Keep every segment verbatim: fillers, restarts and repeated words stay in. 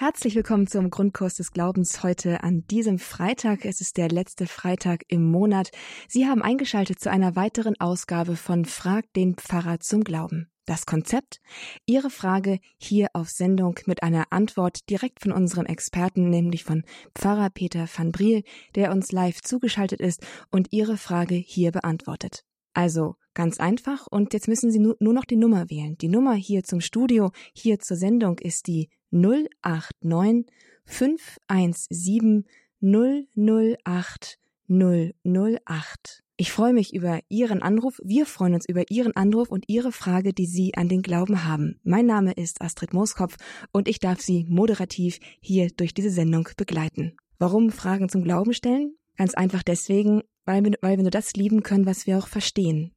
Herzlich willkommen zum Grundkurs des Glaubens heute an diesem Freitag. Es ist der letzte Freitag im Monat. Sie haben eingeschaltet zu einer weiteren Ausgabe von Frag den Pfarrer zum Glauben. Das Konzept? Ihre Frage hier auf Sendung mit einer Antwort direkt von unserem Experten, nämlich von Pfarrer Peter van Briel, der uns live zugeschaltet ist und Ihre Frage hier beantwortet. Also ganz einfach, und jetzt müssen Sie nur noch die Nummer wählen. Die Nummer hier zum Studio, hier zur Sendung ist die null acht neun, fünf eins sieben, null null acht, null null acht. Ich freue mich über Ihren Anruf, wir freuen uns über Ihren Anruf und Ihre Frage, die Sie an den Glauben haben. Mein Name ist Astrid Moskopf und ich darf Sie moderativ hier durch diese Sendung begleiten. Warum Fragen zum Glauben stellen? Ganz einfach deswegen, weil wir, weil wir nur das lieben können, was wir auch verstehen.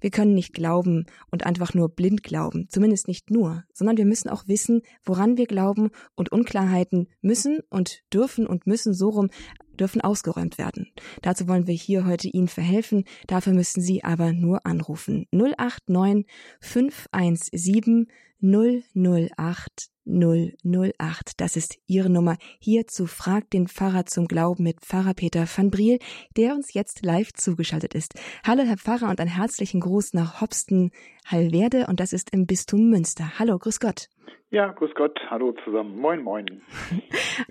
Wir können nicht glauben und einfach nur blind glauben, zumindest nicht nur, sondern wir müssen auch wissen, woran wir glauben, und Unklarheiten müssen und dürfen und müssen so rum, dürfen ausgeräumt werden. Dazu wollen wir hier heute Ihnen verhelfen, dafür müssen Sie aber nur anrufen. null acht neun, fünf eins sieben, null null acht, null null acht, das ist Ihre Nummer. Hierzu fragt den Pfarrer zum Glauben mit Pfarrer Peter van Briel, der uns jetzt live zugeschaltet ist. Hallo Herr Pfarrer und einen herzlichen Gruß nach Hopsten-Halverde, und das ist im Bistum Münster. Hallo, grüß Gott. Ja, grüß Gott, hallo zusammen, moin moin.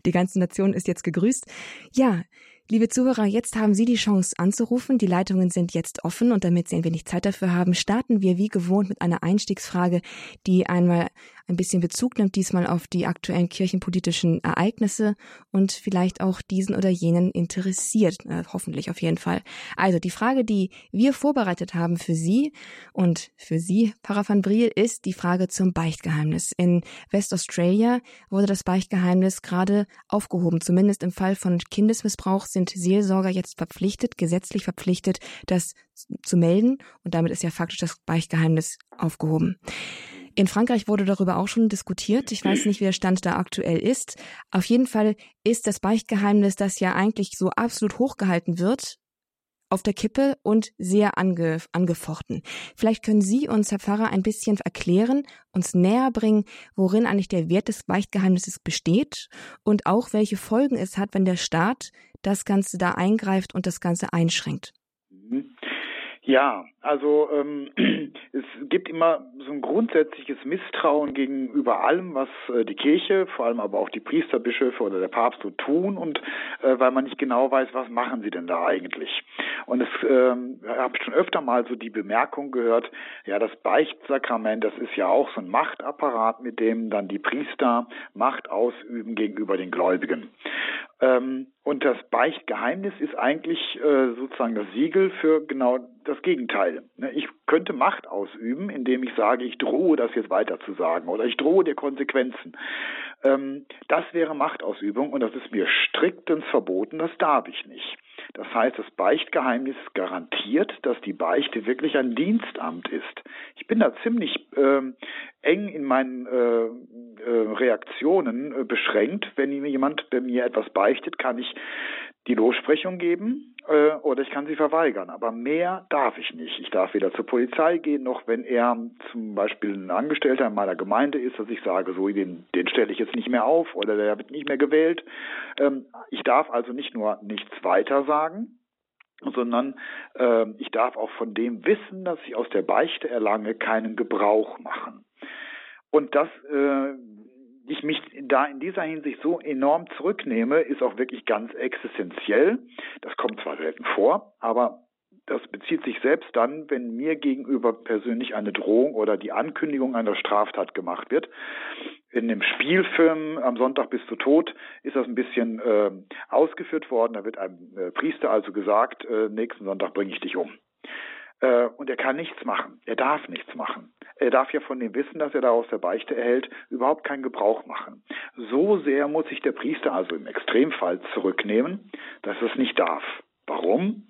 Die ganze Nation ist jetzt gegrüßt. Ja, liebe Zuhörer, jetzt haben Sie die Chance anzurufen. Die Leitungen sind jetzt offen, und damit Sie ein wenig Zeit dafür haben, starten wir wie gewohnt mit einer Einstiegsfrage, die einmal ein bisschen Bezug nimmt, diesmal auf die aktuellen kirchenpolitischen Ereignisse und vielleicht auch diesen oder jenen interessiert, äh, hoffentlich auf jeden Fall. Also die Frage, die wir vorbereitet haben für Sie und für Sie, Pfarrer van Briel, ist die Frage zum Beichtgeheimnis. In West-Australia wurde das Beichtgeheimnis gerade aufgehoben, zumindest im Fall von Kindesmissbrauch sind Seelsorger jetzt verpflichtet, gesetzlich verpflichtet, das zu melden, und damit ist ja faktisch das Beichtgeheimnis aufgehoben. In Frankreich wurde darüber auch schon diskutiert. Ich weiß nicht, wie der Stand da aktuell ist. Auf jeden Fall ist das Beichtgeheimnis, das ja eigentlich so absolut hochgehalten wird, auf der Kippe und sehr ange, angefochten. Vielleicht können Sie uns, Herr Pfarrer, ein bisschen erklären, uns näher bringen, worin eigentlich der Wert des Beichtgeheimnisses besteht und auch welche Folgen es hat, wenn der Staat das Ganze da eingreift und das Ganze einschränkt. Ja, also ähm, es gibt immer so ein grundsätzliches Misstrauen gegenüber allem, was äh, die Kirche, vor allem aber auch die Priester, Bischöfe oder der Papst so tun, und äh, weil man nicht genau weiß, was machen sie denn da eigentlich. Und es ähm, habe ich schon öfter mal so die Bemerkung gehört, ja, das Beichtsakrament, das ist ja auch so ein Machtapparat, mit dem dann die Priester Macht ausüben gegenüber den Gläubigen. Ähm, und das Beichtgeheimnis ist eigentlich äh, sozusagen das Siegel für genau das Gegenteil. Ich könnte Macht ausüben, indem ich sage, ich drohe, das jetzt weiterzusagen, oder ich drohe dir Konsequenzen. Ähm, das wäre Machtausübung, und das ist mir striktens verboten, das darf ich nicht. Das heißt, das Beichtgeheimnis garantiert, dass die Beichte wirklich ein Dienstamt ist. Ich bin da ziemlich äh, eng in meinen äh, äh, Reaktionen äh, beschränkt. Wenn mir jemand bei mir etwas beichtet, kann ich die Lossprechung geben äh, oder ich kann sie verweigern. Aber mehr darf ich nicht. Ich darf weder zur Polizei gehen, noch wenn er zum Beispiel ein Angestellter in meiner Gemeinde ist, dass ich sage, so den, den stelle ich jetzt nicht mehr auf oder der wird nicht mehr gewählt. Ähm, ich darf also nicht nur nichts weiter sagen, sondern äh, ich darf auch von dem Wissen, das ich aus der Beichte erlange, keinen Gebrauch machen. Und das äh, ich mich da in dieser Hinsicht so enorm zurücknehme, ist auch wirklich ganz existenziell. Das kommt zwar selten vor, aber das bezieht sich selbst dann, wenn mir gegenüber persönlich eine Drohung oder die Ankündigung einer Straftat gemacht wird. In dem Spielfilm Am Sonntag bist du tot ist das ein bisschen äh, ausgeführt worden. Da wird einem äh, Priester also gesagt, äh, nächsten Sonntag bringe ich dich um. Und er kann nichts machen. Er darf nichts machen. Er darf ja von dem Wissen, das er da aus der Beichte erhält, überhaupt keinen Gebrauch machen. So sehr muss sich der Priester also im Extremfall zurücknehmen, dass er es nicht darf. Warum?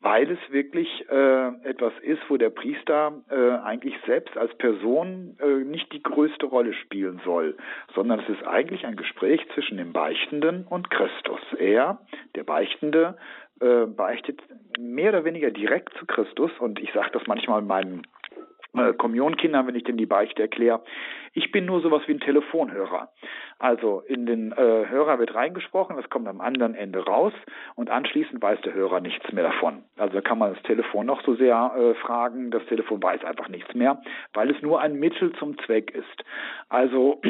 Weil es wirklich äh, etwas ist, wo der Priester äh, eigentlich selbst als Person äh, nicht die größte Rolle spielen soll, sondern es ist eigentlich ein Gespräch zwischen dem Beichtenden und Christus. Er, der Beichtende, beichtet mehr oder weniger direkt zu Christus, und ich sage das manchmal meinen äh, Kommunionkindern, wenn ich denen die Beichte erkläre. Ich bin nur sowas wie ein Telefonhörer. Also in den äh, Hörer wird reingesprochen, das kommt am anderen Ende raus und anschließend weiß der Hörer nichts mehr davon. Also kann man das Telefon noch so sehr äh, fragen, das Telefon weiß einfach nichts mehr, weil es nur ein Mittel zum Zweck ist. Also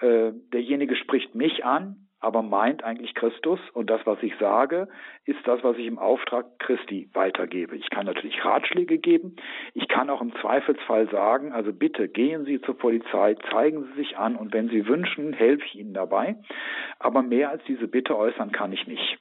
äh, derjenige spricht mich an, aber meint eigentlich Christus, und das, was ich sage, ist das, was ich im Auftrag Christi weitergebe. Ich kann natürlich Ratschläge geben, ich kann auch im Zweifelsfall sagen, also bitte gehen Sie zur Polizei, zeigen Sie sich an und wenn Sie wünschen, helfe ich Ihnen dabei, aber mehr als diese Bitte äußern kann ich nicht.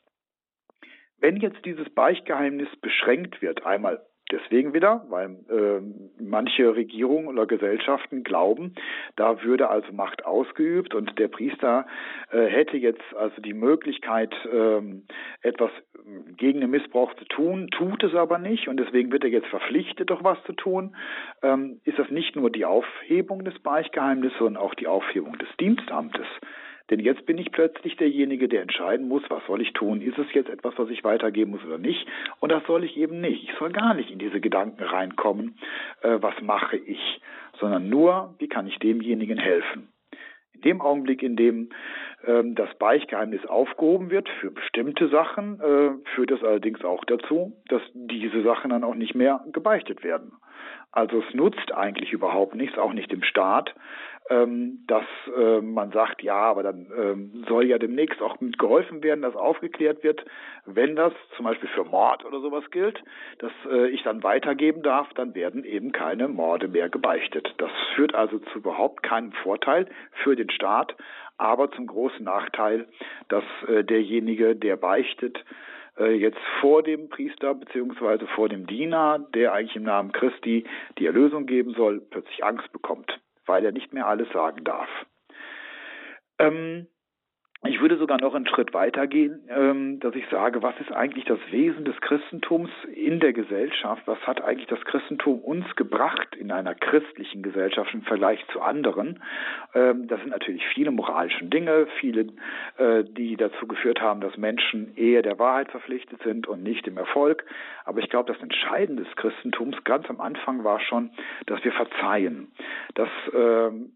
Wenn jetzt dieses Beichtgeheimnis beschränkt wird, einmal deswegen wieder, weil äh, manche Regierungen oder Gesellschaften glauben, da würde also Macht ausgeübt und der Priester äh, hätte jetzt also die Möglichkeit, äh, etwas gegen den Missbrauch zu tun, tut es aber nicht und deswegen wird er jetzt verpflichtet, doch was zu tun. Ähm, ist das nicht nur die Aufhebung des Beichtgeheimnisses, sondern auch die Aufhebung des Dienstamtes? Denn jetzt bin ich plötzlich derjenige, der entscheiden muss, was soll ich tun? Ist es jetzt etwas, was ich weitergeben muss oder nicht? Und das soll ich eben nicht. Ich soll gar nicht in diese Gedanken reinkommen, äh, was mache ich, sondern nur, wie kann ich demjenigen helfen? In dem Augenblick, in dem ähm, das Beichtgeheimnis aufgehoben wird für bestimmte Sachen, äh, führt es allerdings auch dazu, dass diese Sachen dann auch nicht mehr gebeichtet werden. Also es nutzt eigentlich überhaupt nichts, auch nicht dem Staat, ähm, dass äh, man sagt, ja, aber dann ähm, soll ja demnächst auch mit geholfen werden, dass aufgeklärt wird, wenn das zum Beispiel für Mord oder sowas gilt, dass äh, ich dann weitergeben darf, dann werden eben keine Morde mehr gebeichtet. Das führt also zu überhaupt keinem Vorteil für den Staat, aber zum großen Nachteil, dass äh, derjenige, der beichtet, jetzt vor dem Priester beziehungsweise vor dem Diener, der eigentlich im Namen Christi die Erlösung geben soll, plötzlich Angst bekommt, weil er nicht mehr alles sagen darf. Ähm, ich würde sogar noch einen Schritt weitergehen, ähm, dass ich sage, was ist eigentlich das Wesen des Christentums in der Gesellschaft? Was hat eigentlich das Christentum uns gebracht in einer christlichen Gesellschaft im Vergleich zu anderen? Ähm, das sind natürlich viele moralische Dinge, viele, äh, die dazu geführt haben, dass Menschen eher der Wahrheit verpflichtet sind und nicht dem Erfolg. Aber ich glaube, das Entscheidende des Christentums ganz am Anfang war schon, dass wir verzeihen, dass ähm,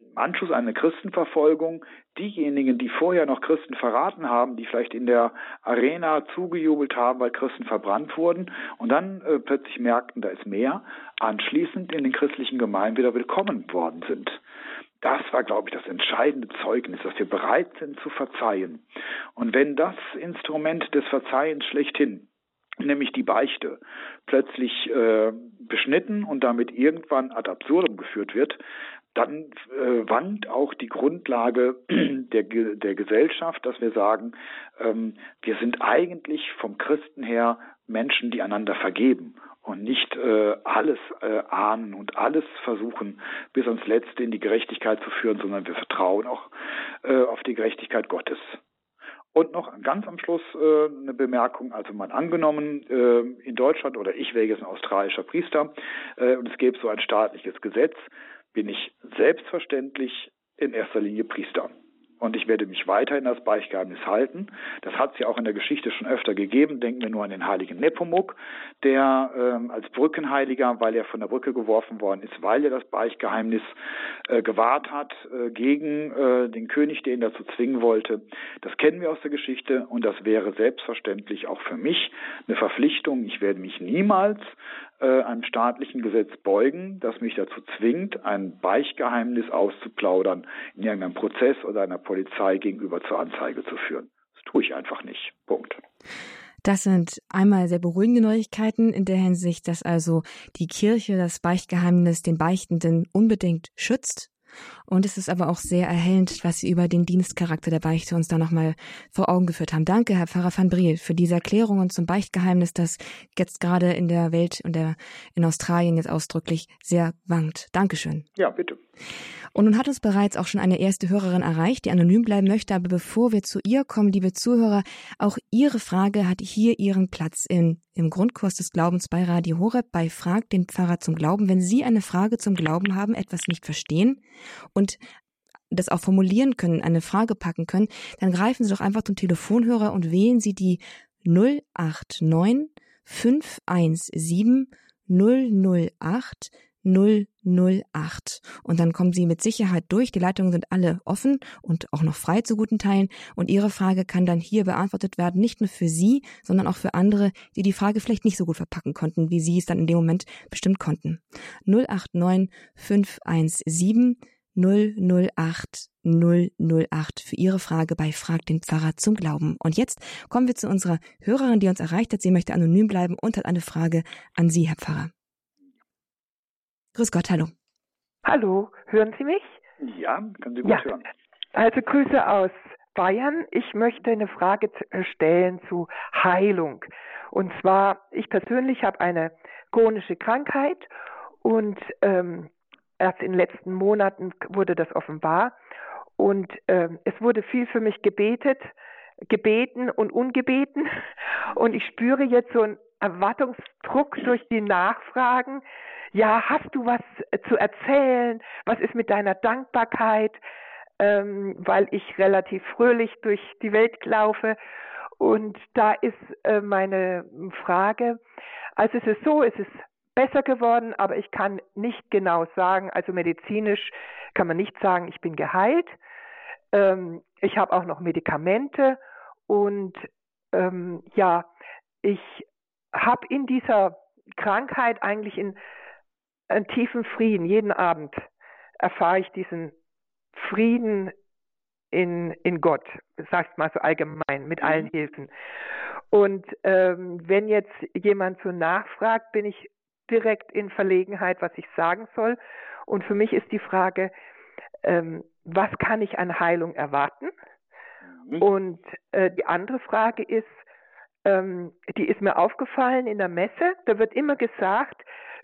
im Anschluss an eine Christenverfolgung diejenigen, die vorher noch Christen verraten haben, die vielleicht in der Arena zugejubelt haben, weil Christen verbrannt wurden und dann äh, plötzlich merkten, da ist mehr, anschließend in den christlichen Gemeinden wieder willkommen worden sind. Das war, glaube ich, das entscheidende Zeugnis, dass wir bereit sind zu verzeihen. Und wenn das Instrument des Verzeihens schlechthin, nämlich die Beichte, plötzlich äh, beschnitten und damit irgendwann ad absurdum geführt wird, dann äh, wandt auch die Grundlage der, der Gesellschaft, dass wir sagen, ähm, wir sind eigentlich vom Christen her Menschen, die einander vergeben und nicht äh, alles äh, ahnen und alles versuchen, bis ans Letzte in die Gerechtigkeit zu führen, sondern wir vertrauen auch äh, auf die Gerechtigkeit Gottes. Und noch ganz am Schluss äh, eine Bemerkung, also mal angenommen, äh, in Deutschland oder ich wäre jetzt ein australischer Priester äh, und es gäbe so ein staatliches Gesetz, bin ich selbstverständlich in erster Linie Priester. Und ich werde mich weiterhin als Beichtgeheimnis halten. Das hat es ja auch in der Geschichte schon öfter gegeben. Denken wir nur an den heiligen Nepomuk, der ähm, als Brückenheiliger, weil er von der Brücke geworfen worden ist, weil er das Beichtgeheimnis äh, gewahrt hat äh, gegen äh, den König, der ihn dazu zwingen wollte. Das kennen wir aus der Geschichte und das wäre selbstverständlich auch für mich eine Verpflichtung. Ich werde mich niemals äh, einem staatlichen Gesetz beugen, das mich dazu zwingt, ein Beichtgeheimnis auszuplaudern in irgendeinem Prozess oder einer Polizei gegenüber zur Anzeige zu führen. Das tue ich einfach nicht. Punkt. Das sind einmal sehr beruhigende Neuigkeiten in der Hinsicht, dass also die Kirche das Beichtgeheimnis den Beichtenden unbedingt schützt. Und es ist aber auch sehr erhellend, was Sie über den Dienstcharakter der Beichte uns da nochmal vor Augen geführt haben. Danke, Herr Pfarrer van Briel, für diese Erklärungen zum Beichtgeheimnis, das jetzt gerade in der Welt und der, in Australien jetzt ausdrücklich sehr wankt. Dankeschön. Ja, bitte. Und nun hat uns bereits auch schon eine erste Hörerin erreicht, die anonym bleiben möchte. Aber bevor wir zu ihr kommen, liebe Zuhörer, auch Ihre Frage hat hier ihren Platz in, im Grundkurs des Glaubens bei Radio Horeb, bei Frag den Pfarrer zum Glauben. Wenn Sie eine Frage zum Glauben haben, etwas nicht verstehen und das auch formulieren können, eine Frage packen können, dann greifen Sie doch einfach zum Telefonhörer und wählen Sie die null acht neun fünf eins sieben null null acht null null acht. Und dann kommen Sie mit Sicherheit durch. Die Leitungen sind alle offen und auch noch frei zu guten Teilen. Und Ihre Frage kann dann hier beantwortet werden, nicht nur für Sie, sondern auch für andere, die die Frage vielleicht nicht so gut verpacken konnten, wie Sie es dann in dem Moment bestimmt konnten. null acht neun fünf eins sieben null null acht null null acht für Ihre Frage bei Frag den Pfarrer zum Glauben. Und jetzt kommen wir zu unserer Hörerin, die uns erreicht hat. Sie möchte anonym bleiben und hat eine Frage an Sie, Herr Pfarrer. Grüß Gott, hallo. Hallo, hören Sie mich? Ja, können Sie gut ja. hören. Also Grüße aus Bayern. Ich möchte eine Frage stellen zu Heilung. Und zwar, ich persönlich habe eine chronische Krankheit und ähm, erst in den letzten Monaten wurde das offenbar. Und ähm, es wurde viel für mich gebetet, gebeten und ungebeten. Und ich spüre jetzt so einen Erwartungsdruck durch die Nachfragen. Ja, hast du was zu erzählen? Was ist mit deiner Dankbarkeit? Ähm, weil ich relativ fröhlich durch die Welt laufe. Und da ist äh, meine Frage, also es ist so, es ist besser geworden, aber ich kann nicht genau sagen, also medizinisch kann man nicht sagen, ich bin geheilt. Ähm, ich habe auch noch Medikamente und ähm, ja, ich habe in dieser Krankheit eigentlich in einen tiefen Frieden. Jeden Abend erfahre ich diesen Frieden in, in Gott, sag's mal so allgemein, mit allen mhm. Hilfen. Und ähm, wenn jetzt jemand so nachfragt, bin ich direkt in Verlegenheit, was ich sagen soll. Und für mich ist die Frage, ähm, was kann ich an Heilung erwarten? Mhm. Und äh, die andere Frage ist, ähm, die ist mir aufgefallen in der Messe, da wird immer gesagt,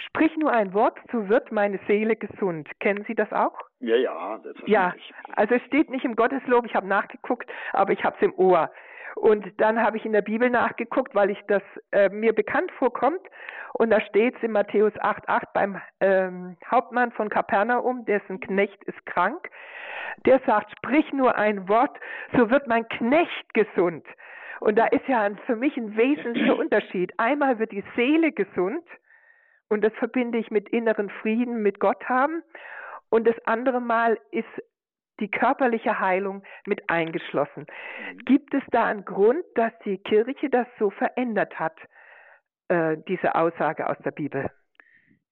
sprich nur ein Wort, so wird meine Seele gesund. Kennen Sie das auch? Ja, ja. Ja, also es steht nicht im Gotteslob, ich habe nachgeguckt, aber ich habe es im Ohr. Und dann habe ich in der Bibel nachgeguckt, weil ich das äh, mir bekannt vorkommt. Und da steht es in Matthäus acht acht beim ähm, Hauptmann von Kapernaum, dessen Knecht ist krank. Der sagt, sprich nur ein Wort, so wird mein Knecht gesund. Und da ist ja ein, für mich ein wesentlicher Unterschied. Einmal wird die Seele gesund. Und das verbinde ich mit inneren Frieden, mit Gott haben. Und das andere Mal ist die körperliche Heilung mit eingeschlossen. Gibt es da einen Grund, dass die Kirche das so verändert hat, äh, diese Aussage aus der Bibel?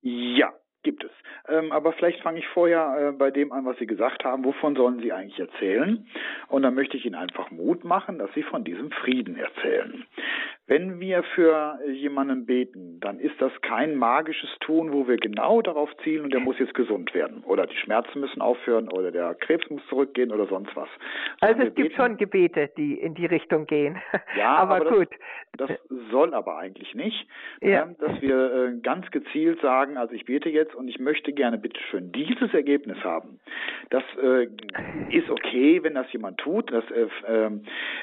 Ja, gibt es. Ähm, aber vielleicht fange ich vorher äh, bei dem an, was Sie gesagt haben. Wovon sollen Sie eigentlich erzählen? Und dann möchte ich Ihnen einfach Mut machen, dass Sie von diesem Frieden erzählen. Wenn wir für jemanden beten, dann ist das kein magisches Tun, wo wir genau darauf zielen und der muss jetzt gesund werden oder die Schmerzen müssen aufhören oder der Krebs muss zurückgehen oder sonst was. Also es gibt schon Gebete, die in die Richtung gehen. Ja, aber, aber das, gut. Das soll aber eigentlich nicht, ja. dass wir ganz gezielt sagen, also ich bete jetzt und ich möchte gerne bitteschön dieses Ergebnis haben. Das ist okay, wenn das jemand tut, das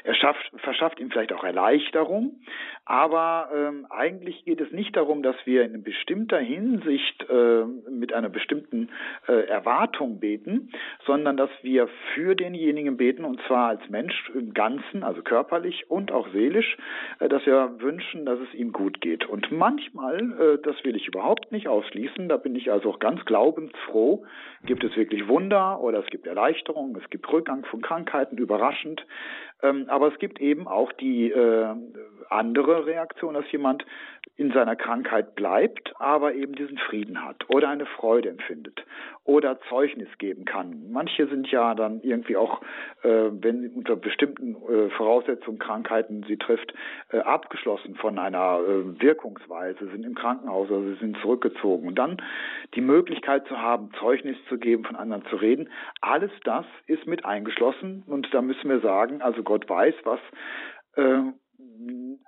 erschafft, verschafft ihm vielleicht auch Erleichterung. Aber ähm, eigentlich geht es nicht darum, dass wir in bestimmter Hinsicht äh, mit einer bestimmten äh, Erwartung beten, sondern dass wir für denjenigen beten, und zwar als Mensch im Ganzen, also körperlich und auch seelisch, äh, dass wir wünschen, dass es ihm gut geht. Und manchmal, äh, das will ich überhaupt nicht ausschließen, da bin ich also auch ganz glaubensfroh, gibt es wirklich Wunder oder es gibt Erleichterung, es gibt Rückgang von Krankheiten, überraschend, ähm, aber es gibt eben auch die äh, andere Reaktion, dass jemand in seiner Krankheit bleibt, aber eben diesen Frieden hat oder eine Freude empfindet oder Zeugnis geben kann. Manche sind ja dann irgendwie auch, äh, wenn unter bestimmten äh, Voraussetzungen Krankheiten sie trifft, äh, abgeschlossen von einer äh, Wirkungsweise, sind im Krankenhaus oder also sie sind zurückgezogen. Und dann die Möglichkeit zu haben, Zeugnis zu geben, von anderen zu reden, alles das ist mit eingeschlossen und da müssen wir sagen, also Gott weiß, was äh,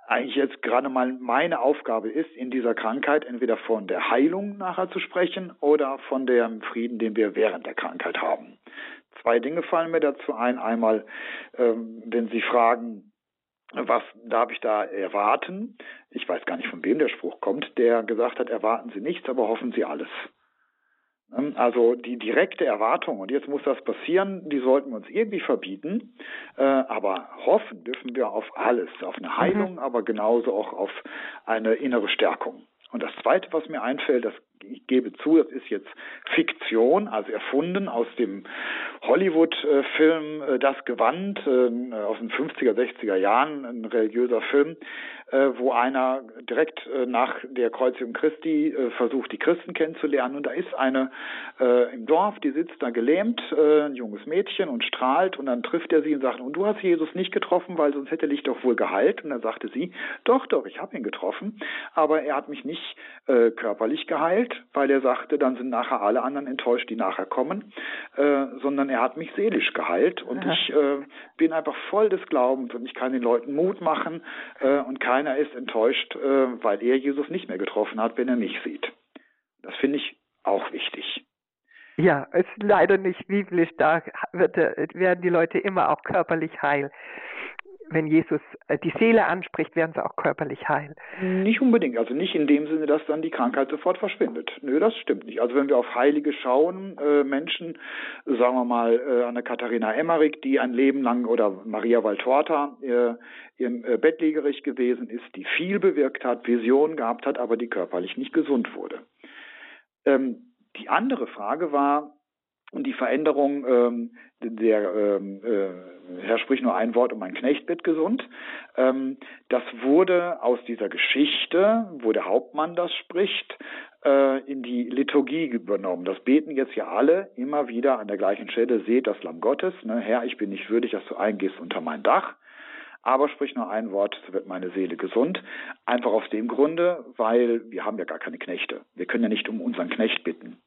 eigentlich jetzt gerade mal meine Aufgabe ist, in dieser Krankheit entweder von der Heilung nachher zu sprechen oder von dem Frieden, den wir während der Krankheit haben. Zwei Dinge fallen mir dazu ein. Einmal, ähm, wenn Sie fragen, was darf ich da erwarten? Ich weiß gar nicht, von wem der Spruch kommt, der gesagt hat, erwarten Sie nichts, aber hoffen Sie alles. Also die direkte Erwartung, und jetzt muss das passieren, die sollten wir uns irgendwie verbieten, äh, aber hoffen dürfen wir auf alles, auf eine Heilung, mhm. aber genauso auch auf eine innere Stärkung. Und das Zweite, was mir einfällt, das ich gebe zu, das ist jetzt Fiktion, also erfunden aus dem Hollywood-Film Das Gewand aus den fünfziger, sechziger Jahren, ein religiöser Film, wo einer direkt nach der Kreuzigung Christi versucht, die Christen kennenzulernen. Und da ist eine im Dorf, die sitzt da gelähmt, ein junges Mädchen und strahlt. Und dann trifft er sie und sagt, und du hast Jesus nicht getroffen, weil sonst hätte er dich doch wohl geheilt. Und dann sagte sie, doch, doch, ich habe ihn getroffen, aber er hat mich nicht körperlich geheilt, weil er sagte, dann sind nachher alle anderen enttäuscht, die nachher kommen, äh, sondern er hat mich seelisch geheilt und Aha. ich äh, bin einfach voll des Glaubens und ich kann den Leuten Mut machen äh, und keiner ist enttäuscht, äh, weil er Jesus nicht mehr getroffen hat, wenn er mich sieht. Das finde ich auch wichtig. Ja, ist leider nicht biblisch, da wird, werden die Leute immer auch körperlich heil. Wenn Jesus die Seele anspricht, werden sie auch körperlich heilen. Nicht unbedingt, also nicht in dem Sinne, dass dann die Krankheit sofort verschwindet. Nö, das stimmt nicht. Also wenn wir auf Heilige schauen, äh, Menschen, sagen wir mal äh, Anna Katharina Emmerich, die ein Leben lang, oder Maria Valtorta, äh, ihren äh, bettlägerig gewesen ist, die viel bewirkt hat, Visionen gehabt hat, aber die körperlich nicht gesund wurde. Ähm, die andere Frage war, und die Veränderung, ähm, der ähm, äh, Herr spricht nur ein Wort und mein Knecht wird gesund, ähm, das wurde aus dieser Geschichte, wo der Hauptmann das spricht, äh, in die Liturgie übernommen. Das beten jetzt ja alle immer wieder an der gleichen Stelle, seht das Lamm Gottes, ne? Herr, ich bin nicht würdig, dass du eingehst unter mein Dach, aber sprich nur ein Wort, so wird meine Seele gesund. Einfach aus dem Grunde, weil wir haben ja gar keine Knechte. Wir können ja nicht um unseren Knecht bitten.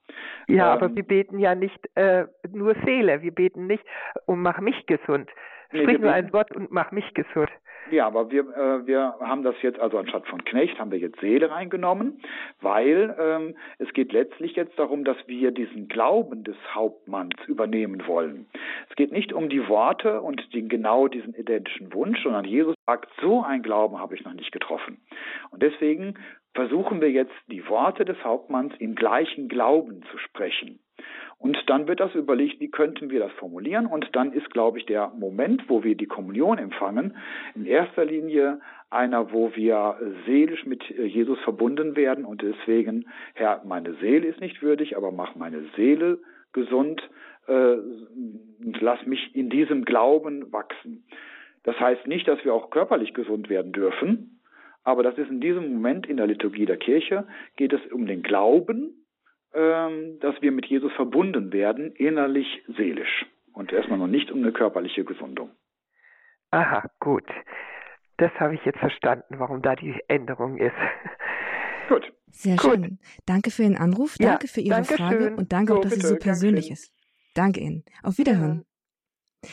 Ja, ähm, aber wir beten ja nicht äh, nur Seele. Wir beten nicht um mach mich gesund. Sprich nee, nur ein Wort und mach mich gesund. Ja, aber wir äh, wir haben das jetzt, also anstatt von Knecht, haben wir jetzt Seele reingenommen, weil ähm, es geht letztlich jetzt darum, dass wir diesen Glauben des Hauptmanns übernehmen wollen. Es geht nicht um die Worte und den, genau diesen identischen Wunsch, sondern Jesus sagt, so einen Glauben habe ich noch nicht getroffen. Und deswegen versuchen wir jetzt, die Worte des Hauptmanns im gleichen Glauben zu sprechen. Und dann wird das überlegt, wie könnten wir das formulieren? Und dann ist, glaube ich, der Moment, wo wir die Kommunion empfangen, in erster Linie einer, wo wir seelisch mit Jesus verbunden werden. Und deswegen, Herr, meine Seele ist nicht würdig, aber mach meine Seele gesund äh, und lass mich in diesem Glauben wachsen. Das heißt nicht, dass wir auch körperlich gesund werden dürfen, aber das ist in diesem Moment in der Liturgie der Kirche, geht es um den Glauben, dass wir mit Jesus verbunden werden, innerlich, seelisch. Und erstmal noch nicht um eine körperliche Gesundung. Aha, gut. Das habe ich jetzt verstanden, warum da die Änderung ist. Gut. Sehr gut. Schön. Danke für Ihren Anruf, ja, danke für Ihre danke Frage schön. Und danke so, auch, dass bitte. Sie so persönlich Dankeschön. Ist. Danke Ihnen. Auf Wiederhören. Ja.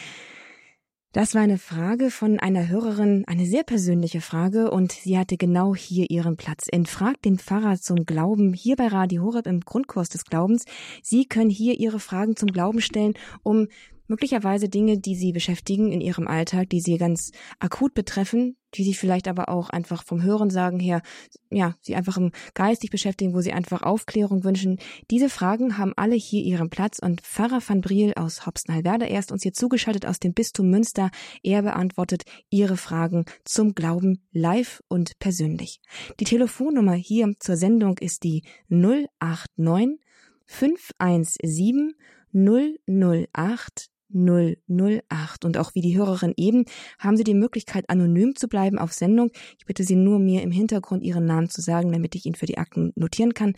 Das war eine Frage von einer Hörerin, eine sehr persönliche Frage, und sie hatte genau hier ihren Platz. In Frag den Pfarrer zum Glauben, hier bei Radio Horeb im Grundkurs des Glaubens. Sie können hier Ihre Fragen zum Glauben stellen, um möglicherweise Dinge, die Sie beschäftigen in Ihrem Alltag, die Sie ganz akut betreffen, die Sie vielleicht aber auch einfach vom Hörensagen her, ja, Sie einfach im geistig beschäftigen, wo Sie einfach Aufklärung wünschen. Diese Fragen haben alle hier ihren Platz, und Pfarrer van Briel aus Hopsten-Halverde, er ist uns hier zugeschaltet aus dem Bistum Münster. Er beantwortet Ihre Fragen zum Glauben live und persönlich. Die Telefonnummer hier zur Sendung ist die null acht neun, fünf eins sieben, null null acht null null acht, und auch wie die Hörerin eben, haben Sie die Möglichkeit, anonym zu bleiben auf Sendung. Ich bitte Sie nur, mir im Hintergrund Ihren Namen zu sagen, damit ich ihn für die Akten notieren kann.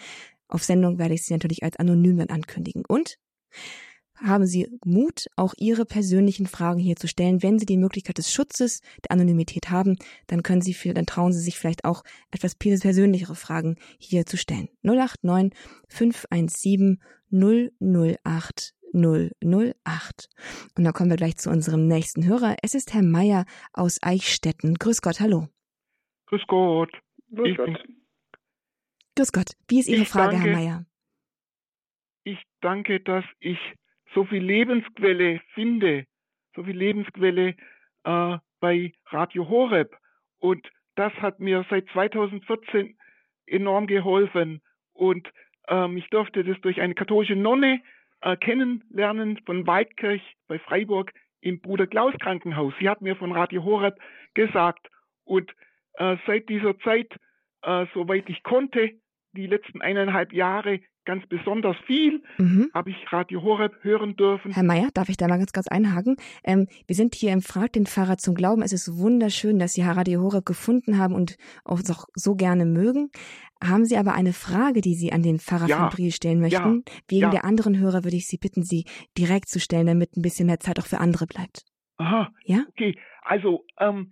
Auf Sendung werde ich Sie natürlich als anonym dann ankündigen. Und haben Sie Mut, auch Ihre persönlichen Fragen hier zu stellen. Wenn Sie die Möglichkeit des Schutzes, der Anonymität haben, dann können Sie, dann trauen Sie sich vielleicht auch, etwas persönlichere Fragen hier zu stellen. null acht neun, fünf eins sieben, null null acht null null acht. Und da kommen wir gleich zu unserem nächsten Hörer. Es ist Herr Meier aus Eichstätten. Grüß Gott, hallo. Grüß Gott. Grüß ich Gott. Bin... Grüß Gott. Wie ist Ihre ich Frage, danke, Herr Meier? Ich danke, dass ich so viel Lebensquelle finde, so viel Lebensquelle äh, bei Radio Horeb. Und das hat mir seit zweitausendvierzehn enorm geholfen. Und ähm, ich durfte das durch eine katholische Nonne Äh, kennenlernen von Waldkirch bei Freiburg im Bruder-Klaus-Krankenhaus. Sie hat mir von Radio Horeb gesagt. Und äh, seit dieser Zeit, äh, soweit ich konnte, die letzten eineinhalb Jahre ganz besonders viel, mhm. habe ich Radio Horeb hören dürfen. Herr Meier, darf ich da mal ganz kurz einhaken? Ähm, wir sind hier im Frag den Pfarrer zum Glauben. Es ist wunderschön, dass Sie Radio Horeb gefunden haben und auch so gerne mögen. Haben Sie aber eine Frage, die Sie an den Pfarrer ja. van Briel stellen möchten? Ja. Wegen ja. der anderen Hörer würde ich Sie bitten, sie direkt zu stellen, damit ein bisschen mehr Zeit auch für andere bleibt. Aha, ja? Okay. Also, ähm,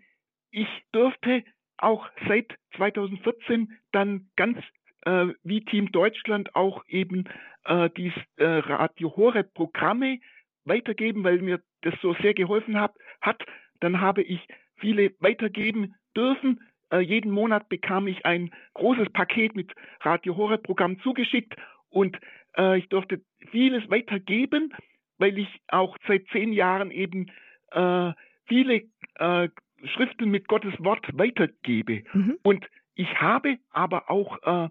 ich dürfte auch seit zweitausendvierzehn dann ganz äh, wie Team Deutschland auch eben äh, die äh, Radio Horeb Programme weitergeben, weil mir das so sehr geholfen hat. hat. Dann habe ich viele weitergeben dürfen. Äh, jeden Monat bekam ich ein großes Paket mit Radio Horeb Programm zugeschickt und äh, ich durfte vieles weitergeben, weil ich auch seit zehn Jahren eben äh, viele äh, Schriften mit Gottes Wort weitergebe. Mhm. Und ich habe aber auch äh,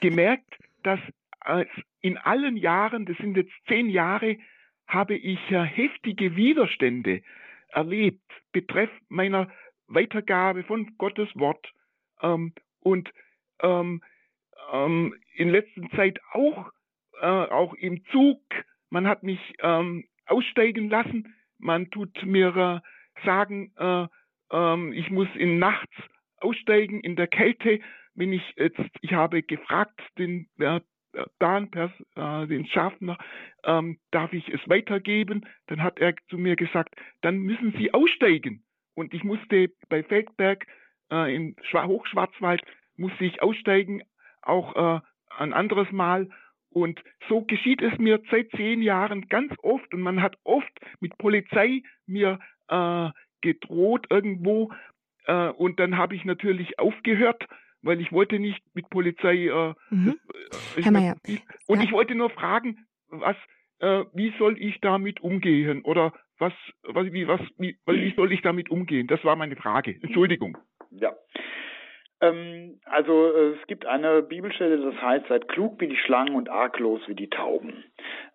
gemerkt, dass äh, in allen Jahren, das sind jetzt zehn Jahre, habe ich äh, heftige Widerstände erlebt, betreff meiner Weitergabe von Gottes Wort. Ähm, und ähm, ähm, in letzter Zeit auch, äh, auch im Zug, man hat mich ähm, aussteigen lassen, man tut mir äh, sagen, äh, ich muss in nachts aussteigen, in der Kälte, wenn ich jetzt, ich habe gefragt, den äh, Dan, äh, den Schaffner, ähm, darf ich es weitergeben? Dann hat er zu mir gesagt, dann müssen Sie aussteigen. Und ich musste bei Feldberg, äh, im Hochschwarzwald, musste ich aussteigen, auch äh, ein anderes Mal. Und so geschieht es mir seit zehn Jahren ganz oft. Und man hat oft mit Polizei mir äh, gedroht irgendwo äh, und dann habe ich natürlich aufgehört, weil ich wollte nicht mit Polizei äh, mhm. äh, Herr Meier. und ja. ich wollte nur fragen, was, äh, wie soll ich damit umgehen oder was, was, wie, was, wie, wie soll ich damit umgehen? Das war meine Frage. Entschuldigung. Ja. Ähm, also es gibt eine Bibelstelle, das heißt, seid klug wie die Schlangen und arglos wie die Tauben.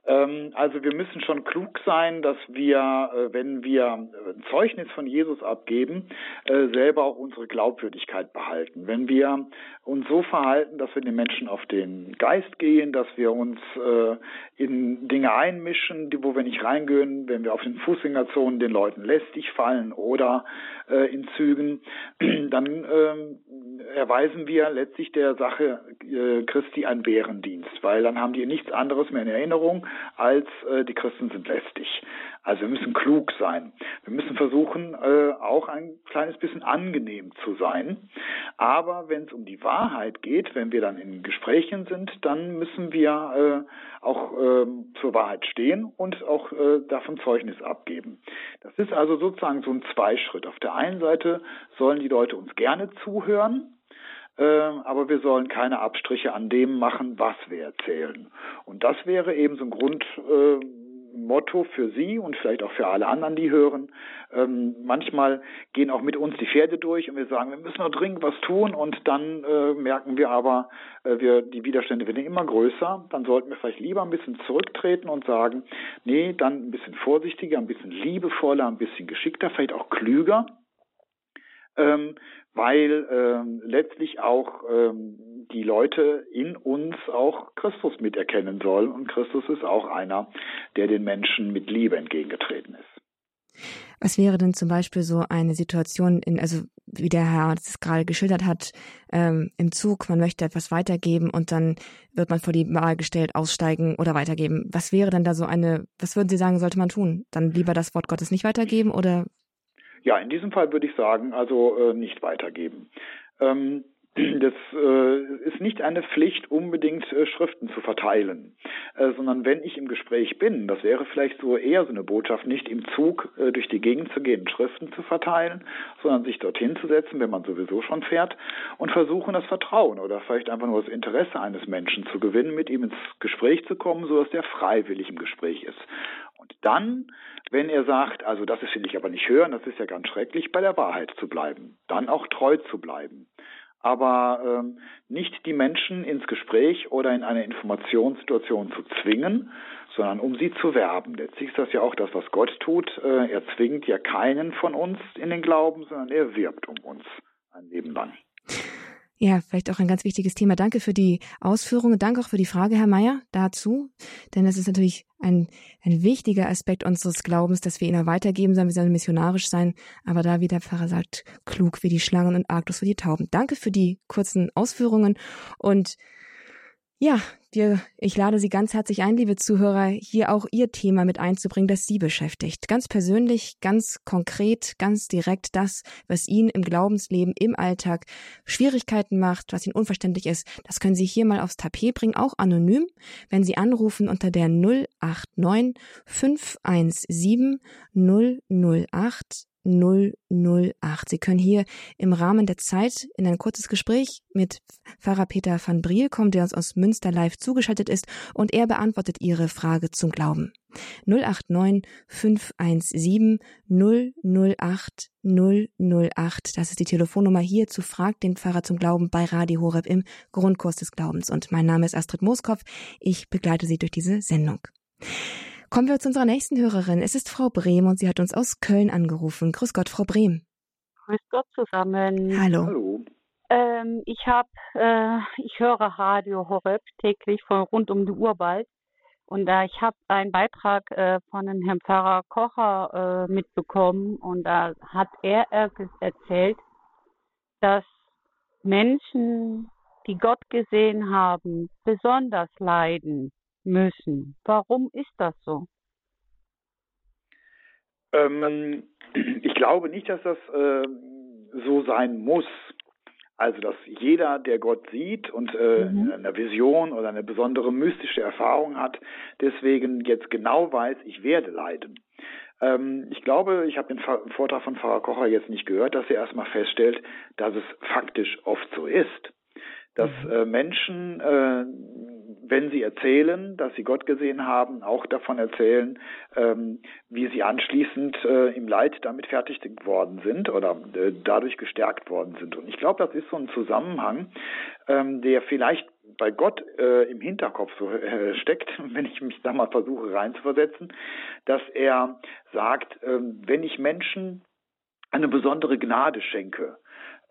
Ähm, also wir müssen schon klug sein, dass wir, äh, wenn wir ein Zeugnis von Jesus abgeben, äh, selber auch unsere Glaubwürdigkeit behalten. Wenn wir uns so verhalten, dass wir den Menschen auf den Geist gehen, dass wir uns äh, in Dinge einmischen, die, wo wir nicht reingehören, wenn wir auf den Fußgängerzonen den Leuten lästig fallen oder äh, in Zügen, dann äh, erweisen wir letztlich der Sache äh, Christi einen Bärendienst, weil dann haben die nichts anderes mehr in Erinnerung, als äh, die Christen sind lästig. Also wir müssen klug sein. Wir müssen versuchen, äh, auch ein kleines bisschen angenehm zu sein. Aber wenn es um die Wahrheit geht, wenn wir dann in Gesprächen sind, dann müssen wir äh, auch äh, zur Wahrheit stehen und auch äh, davon Zeugnis abgeben. Das ist also sozusagen so ein Zweischritt. Auf der einen Seite sollen die Leute uns gerne zuhören, aber wir sollen keine Abstriche an dem machen, was wir erzählen. Und das wäre eben so ein Grundmotto für Sie und vielleicht auch für alle anderen, die hören. Manchmal gehen auch mit uns die Pferde durch und wir sagen, wir müssen noch dringend was tun und dann merken wir aber, wir die Widerstände werden immer größer. Dann sollten wir vielleicht lieber ein bisschen zurücktreten und sagen, nee, dann ein bisschen vorsichtiger, ein bisschen liebevoller, ein bisschen geschickter, vielleicht auch klüger. Ähm, weil ähm, letztlich auch ähm, die Leute in uns auch Christus miterkennen sollen. Und Christus ist auch einer, der den Menschen mit Liebe entgegengetreten ist. Was wäre denn zum Beispiel so eine Situation, in, also wie der Herr es gerade geschildert hat, ähm, im Zug, man möchte etwas weitergeben und dann wird man vor die Wahl gestellt, aussteigen oder weitergeben. Was wäre denn da so eine, was würden Sie sagen, sollte man tun? Dann lieber das Wort Gottes nicht weitergeben oder... Ja, in diesem Fall würde ich sagen, also äh, nicht weitergeben. Ähm, das äh, ist nicht eine Pflicht, unbedingt äh, Schriften zu verteilen, äh, sondern wenn ich im Gespräch bin, das wäre vielleicht so eher so eine Botschaft, nicht im Zug äh, durch die Gegend zu gehen, Schriften zu verteilen, sondern sich dorthin zu setzen, wenn man sowieso schon fährt, und versuchen, das Vertrauen oder vielleicht einfach nur das Interesse eines Menschen zu gewinnen, mit ihm ins Gespräch zu kommen, sodass der freiwillig im Gespräch ist. Und dann, wenn er sagt, also das will ich aber nicht hören, das ist ja ganz schrecklich, bei der Wahrheit zu bleiben, dann auch treu zu bleiben. Aber ähm, nicht die Menschen ins Gespräch oder in eine Informationssituation zu zwingen, sondern um sie zu werben. Letztlich ist das ja auch das, was Gott tut. Äh, er zwingt ja keinen von uns in den Glauben, sondern er wirbt um uns ein Leben lang. Ja, vielleicht auch ein ganz wichtiges Thema. Danke für die Ausführungen. Danke auch für die Frage, Herr Meier, dazu. Denn das ist natürlich ein, ein wichtiger Aspekt unseres Glaubens, dass wir ihn auch weitergeben sollen. Wir sollen missionarisch sein. Aber da, wie der Pfarrer sagt, klug wie die Schlangen und arglos wie die Tauben. Danke für die kurzen Ausführungen. Und ja, wir, ich lade Sie ganz herzlich ein, liebe Zuhörer, hier auch Ihr Thema mit einzubringen, das Sie beschäftigt. Ganz persönlich, ganz konkret, ganz direkt das, was Ihnen im Glaubensleben, im Alltag Schwierigkeiten macht, was Ihnen unverständlich ist, das können Sie hier mal aufs Tapet bringen, auch anonym, wenn Sie anrufen unter der null acht neun, fünf eins sieben, null null acht. null null acht. Sie können hier im Rahmen der Zeit in ein kurzes Gespräch mit Pfarrer Peter van Briel kommen, der uns aus Münster live zugeschaltet ist, und er beantwortet Ihre Frage zum Glauben. null acht neun, fünf eins sieben, null null acht, null null acht. Das ist die Telefonnummer hier zu Frag den Pfarrer zum Glauben bei Radio Horeb im Grundkurs des Glaubens. Und mein Name ist Astrid Moskopf. Ich begleite Sie durch diese Sendung. Kommen wir zu unserer nächsten Hörerin. Es ist Frau Brehm und sie hat uns aus Köln angerufen. Grüß Gott, Frau Brehm. Grüß Gott zusammen. Hallo. Hallo. Ähm, ich habe, äh, ich höre Radio Horeb täglich von rund um die Uhr bald. Und äh, ich habe einen Beitrag äh, von dem Herrn Pfarrer Kocher äh, mitbekommen. Und da äh, hat er äh, erzählt, dass Menschen, die Gott gesehen haben, besonders leiden müssen. Warum ist das so? Ähm, ich glaube nicht, dass das äh, so sein muss. Also, dass jeder, der Gott sieht und äh, mhm. eine Vision oder eine besondere mystische Erfahrung hat, deswegen jetzt genau weiß, ich werde leiden. Ähm, ich glaube, ich habe den v- Vortrag von Pfarrer Kocher jetzt nicht gehört, dass er erstmal feststellt, dass es faktisch oft so ist. Dass äh, Menschen, äh, wenn sie erzählen, dass sie Gott gesehen haben, auch davon erzählen, ähm, wie sie anschließend äh, im Leid damit fertig geworden sind oder äh, dadurch gestärkt worden sind. Und ich glaube, das ist so ein Zusammenhang, ähm, der vielleicht bei Gott äh, im Hinterkopf so äh, steckt, wenn ich mich da mal versuche reinzuversetzen, dass er sagt, äh, wenn ich Menschen eine besondere Gnade schenke,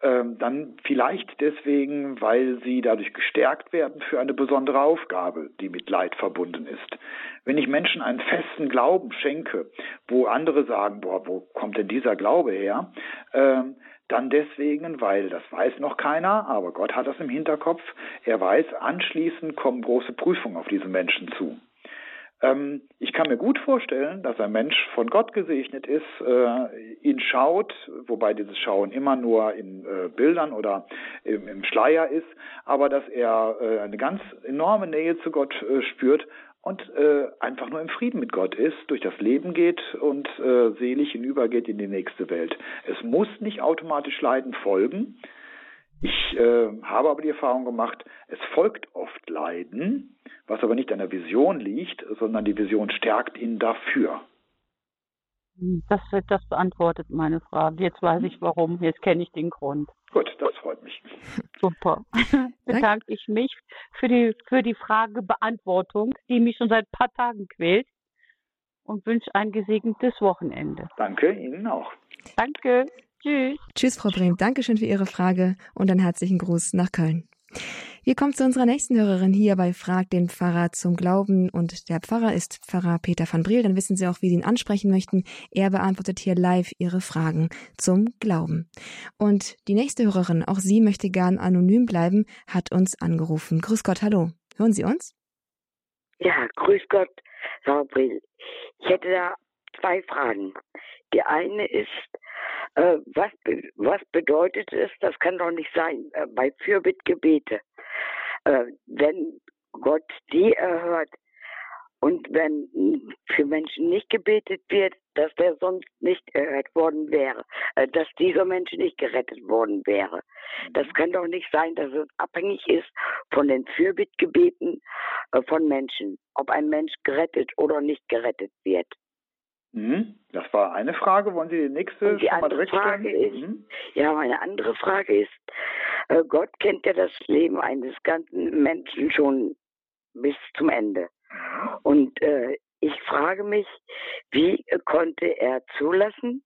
dann vielleicht deswegen, weil sie dadurch gestärkt werden für eine besondere Aufgabe, die mit Leid verbunden ist. Wenn ich Menschen einen festen Glauben schenke, wo andere sagen, boah, wo kommt denn dieser Glaube her? Ähm, dann deswegen, weil das weiß noch keiner, aber Gott hat das im Hinterkopf. Er weiß, anschließend kommen große Prüfungen auf diese Menschen zu. Ich kann mir gut vorstellen, dass ein Mensch von Gott gesegnet ist, äh, ihn schaut, wobei dieses Schauen immer nur in äh, Bildern oder im, im Schleier ist, aber dass er äh, eine ganz enorme Nähe zu Gott äh, spürt und äh, einfach nur im Frieden mit Gott ist, durch das Leben geht und äh, selig hinübergeht in die nächste Welt. Es muss nicht automatisch Leiden folgen. Ich äh, habe aber die Erfahrung gemacht, es folgt oft Leiden, was aber nicht an der Vision liegt, sondern die Vision stärkt ihn dafür. Das wird das beantwortet, meine Frage. Jetzt weiß ich warum, jetzt kenne ich den Grund. Gut, das freut mich. Super. Bedanke ich mich für die, für die Fragebeantwortung, die mich schon seit ein paar Tagen quält, und wünsche ein gesegnetes Wochenende. Danke, Ihnen auch. Danke. Tschüss. Tschüss, Frau Brehm. Dankeschön für Ihre Frage und einen herzlichen Gruß nach Köln. Wir kommen zu unserer nächsten Hörerin hier bei Frag den Pfarrer zum Glauben. Und der Pfarrer ist Pfarrer Peter van Briel. Dann wissen Sie auch, wie Sie ihn ansprechen möchten. Er beantwortet hier live Ihre Fragen zum Glauben. Und die nächste Hörerin, auch sie möchte gern anonym bleiben, hat uns angerufen. Grüß Gott, hallo. Hören Sie uns? Ja, grüß Gott, Frau Briel. Ich hätte da zwei Fragen. Die eine ist, äh, was, be- was bedeutet es, das kann doch nicht sein, äh, bei Fürbittgebete, äh, wenn Gott die erhört und wenn für Menschen nicht gebetet wird, dass der sonst nicht erhört worden wäre, äh, dass dieser Mensch nicht gerettet worden wäre. Das kann doch nicht sein, dass es abhängig ist von den Fürbittgebeten äh, von Menschen, ob ein Mensch gerettet oder nicht gerettet wird. Das war eine Frage. Wollen Sie die nächste Und die schon mal direkt Frage stellen? Ist, mhm. Ja, meine andere Frage ist, Gott kennt ja das Leben eines ganzen Menschen schon bis zum Ende. Und äh, ich frage mich, wie konnte er zulassen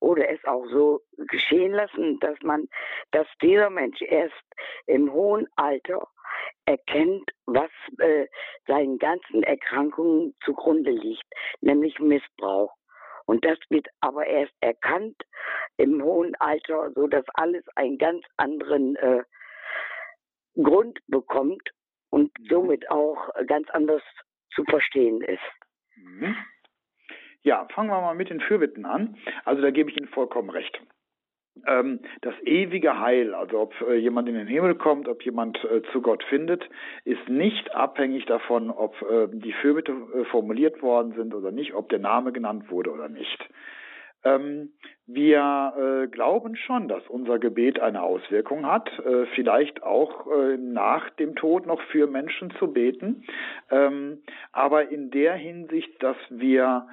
oder es auch so geschehen lassen, dass man, dass dieser Mensch erst im hohen Alter erkennt, was äh, seinen ganzen Erkrankungen zugrunde liegt, nämlich Missbrauch. Und das wird aber erst erkannt im hohen Alter, sodass alles einen ganz anderen äh, Grund bekommt und somit auch ganz anders zu verstehen ist. Mhm. Ja, fangen wir mal mit den Fürbitten an. Also da gebe ich Ihnen vollkommen recht. Ähm, das ewige Heil, also ob äh, jemand in den Himmel kommt, ob jemand äh, zu Gott findet, ist nicht abhängig davon, ob äh, die Fürbitte äh, formuliert worden sind oder nicht, ob der Name genannt wurde oder nicht. Ähm, wir äh, glauben schon, dass unser Gebet eine Auswirkung hat, äh, vielleicht auch äh, nach dem Tod noch für Menschen zu beten, ähm, aber in der Hinsicht, dass wir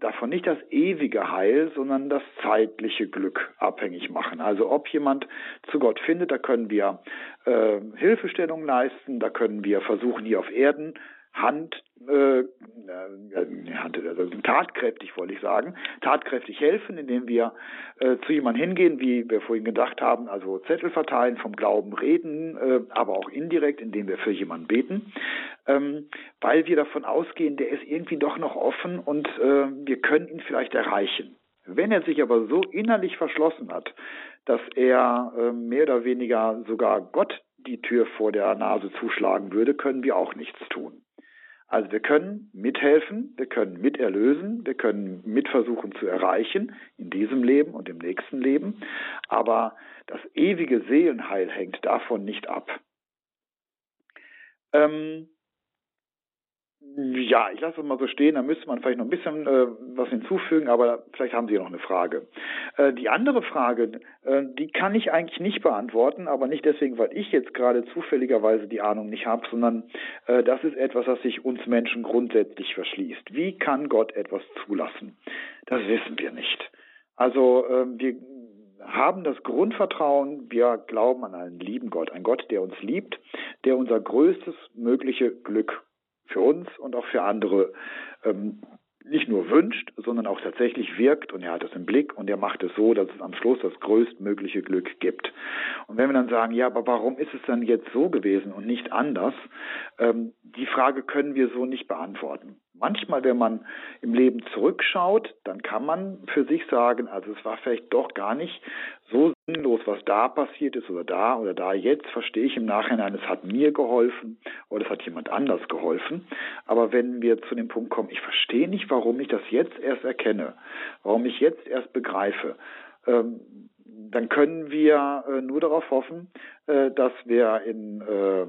davon nicht das ewige Heil, sondern das zeitliche Glück abhängig machen. Also ob jemand zu Gott findet, da können wir äh, Hilfestellung leisten, da können wir versuchen, hier auf Erden Hand, äh, also tatkräftig, wollte ich sagen, tatkräftig helfen, indem wir äh, zu jemandem hingehen, wie wir vorhin gedacht haben, also Zettel verteilen, vom Glauben reden, äh, aber auch indirekt, indem wir für jemanden beten, ähm, weil wir davon ausgehen, der ist irgendwie doch noch offen und äh, wir können ihn vielleicht erreichen. Wenn er sich aber so innerlich verschlossen hat, dass er äh, mehr oder weniger sogar Gott die Tür vor der Nase zuschlagen würde, können wir auch nichts tun. Also wir können mithelfen, wir können miterlösen, wir können mitversuchen zu erreichen, in diesem Leben und im nächsten Leben, aber das ewige Seelenheil hängt davon nicht ab. Ähm, ja, ich lasse es mal so stehen, da müsste man vielleicht noch ein bisschen äh, was hinzufügen, aber vielleicht haben Sie noch eine Frage. Äh, die andere Frage, äh, die kann ich eigentlich nicht beantworten, aber nicht deswegen, weil ich jetzt gerade zufälligerweise die Ahnung nicht habe, sondern äh, das ist etwas, das sich uns Menschen grundsätzlich verschließt. Wie kann Gott etwas zulassen? Das wissen wir nicht. Also äh, wir haben das Grundvertrauen, wir glauben an einen lieben Gott, einen Gott, der uns liebt, der unser größtes mögliche Glück für uns und auch für andere ähm, nicht nur wünscht, sondern auch tatsächlich wirkt, und er hat das im Blick und er macht es so, dass es am Schluss das größtmögliche Glück gibt. Und wenn wir dann sagen, ja, aber warum ist es dann jetzt so gewesen und nicht anders, ähm, die Frage können wir so nicht beantworten. Manchmal, wenn man im Leben zurückschaut, dann kann man für sich sagen, also es war vielleicht doch gar nicht so sinnlos, was da passiert ist oder da oder da. Jetzt verstehe ich im Nachhinein, es hat mir geholfen oder es hat jemand anders geholfen. Aber wenn wir zu dem Punkt kommen, ich verstehe nicht, warum ich das jetzt erst erkenne, warum ich jetzt erst begreife, ähm, dann können wir äh, nur darauf hoffen, äh, dass wir in, äh,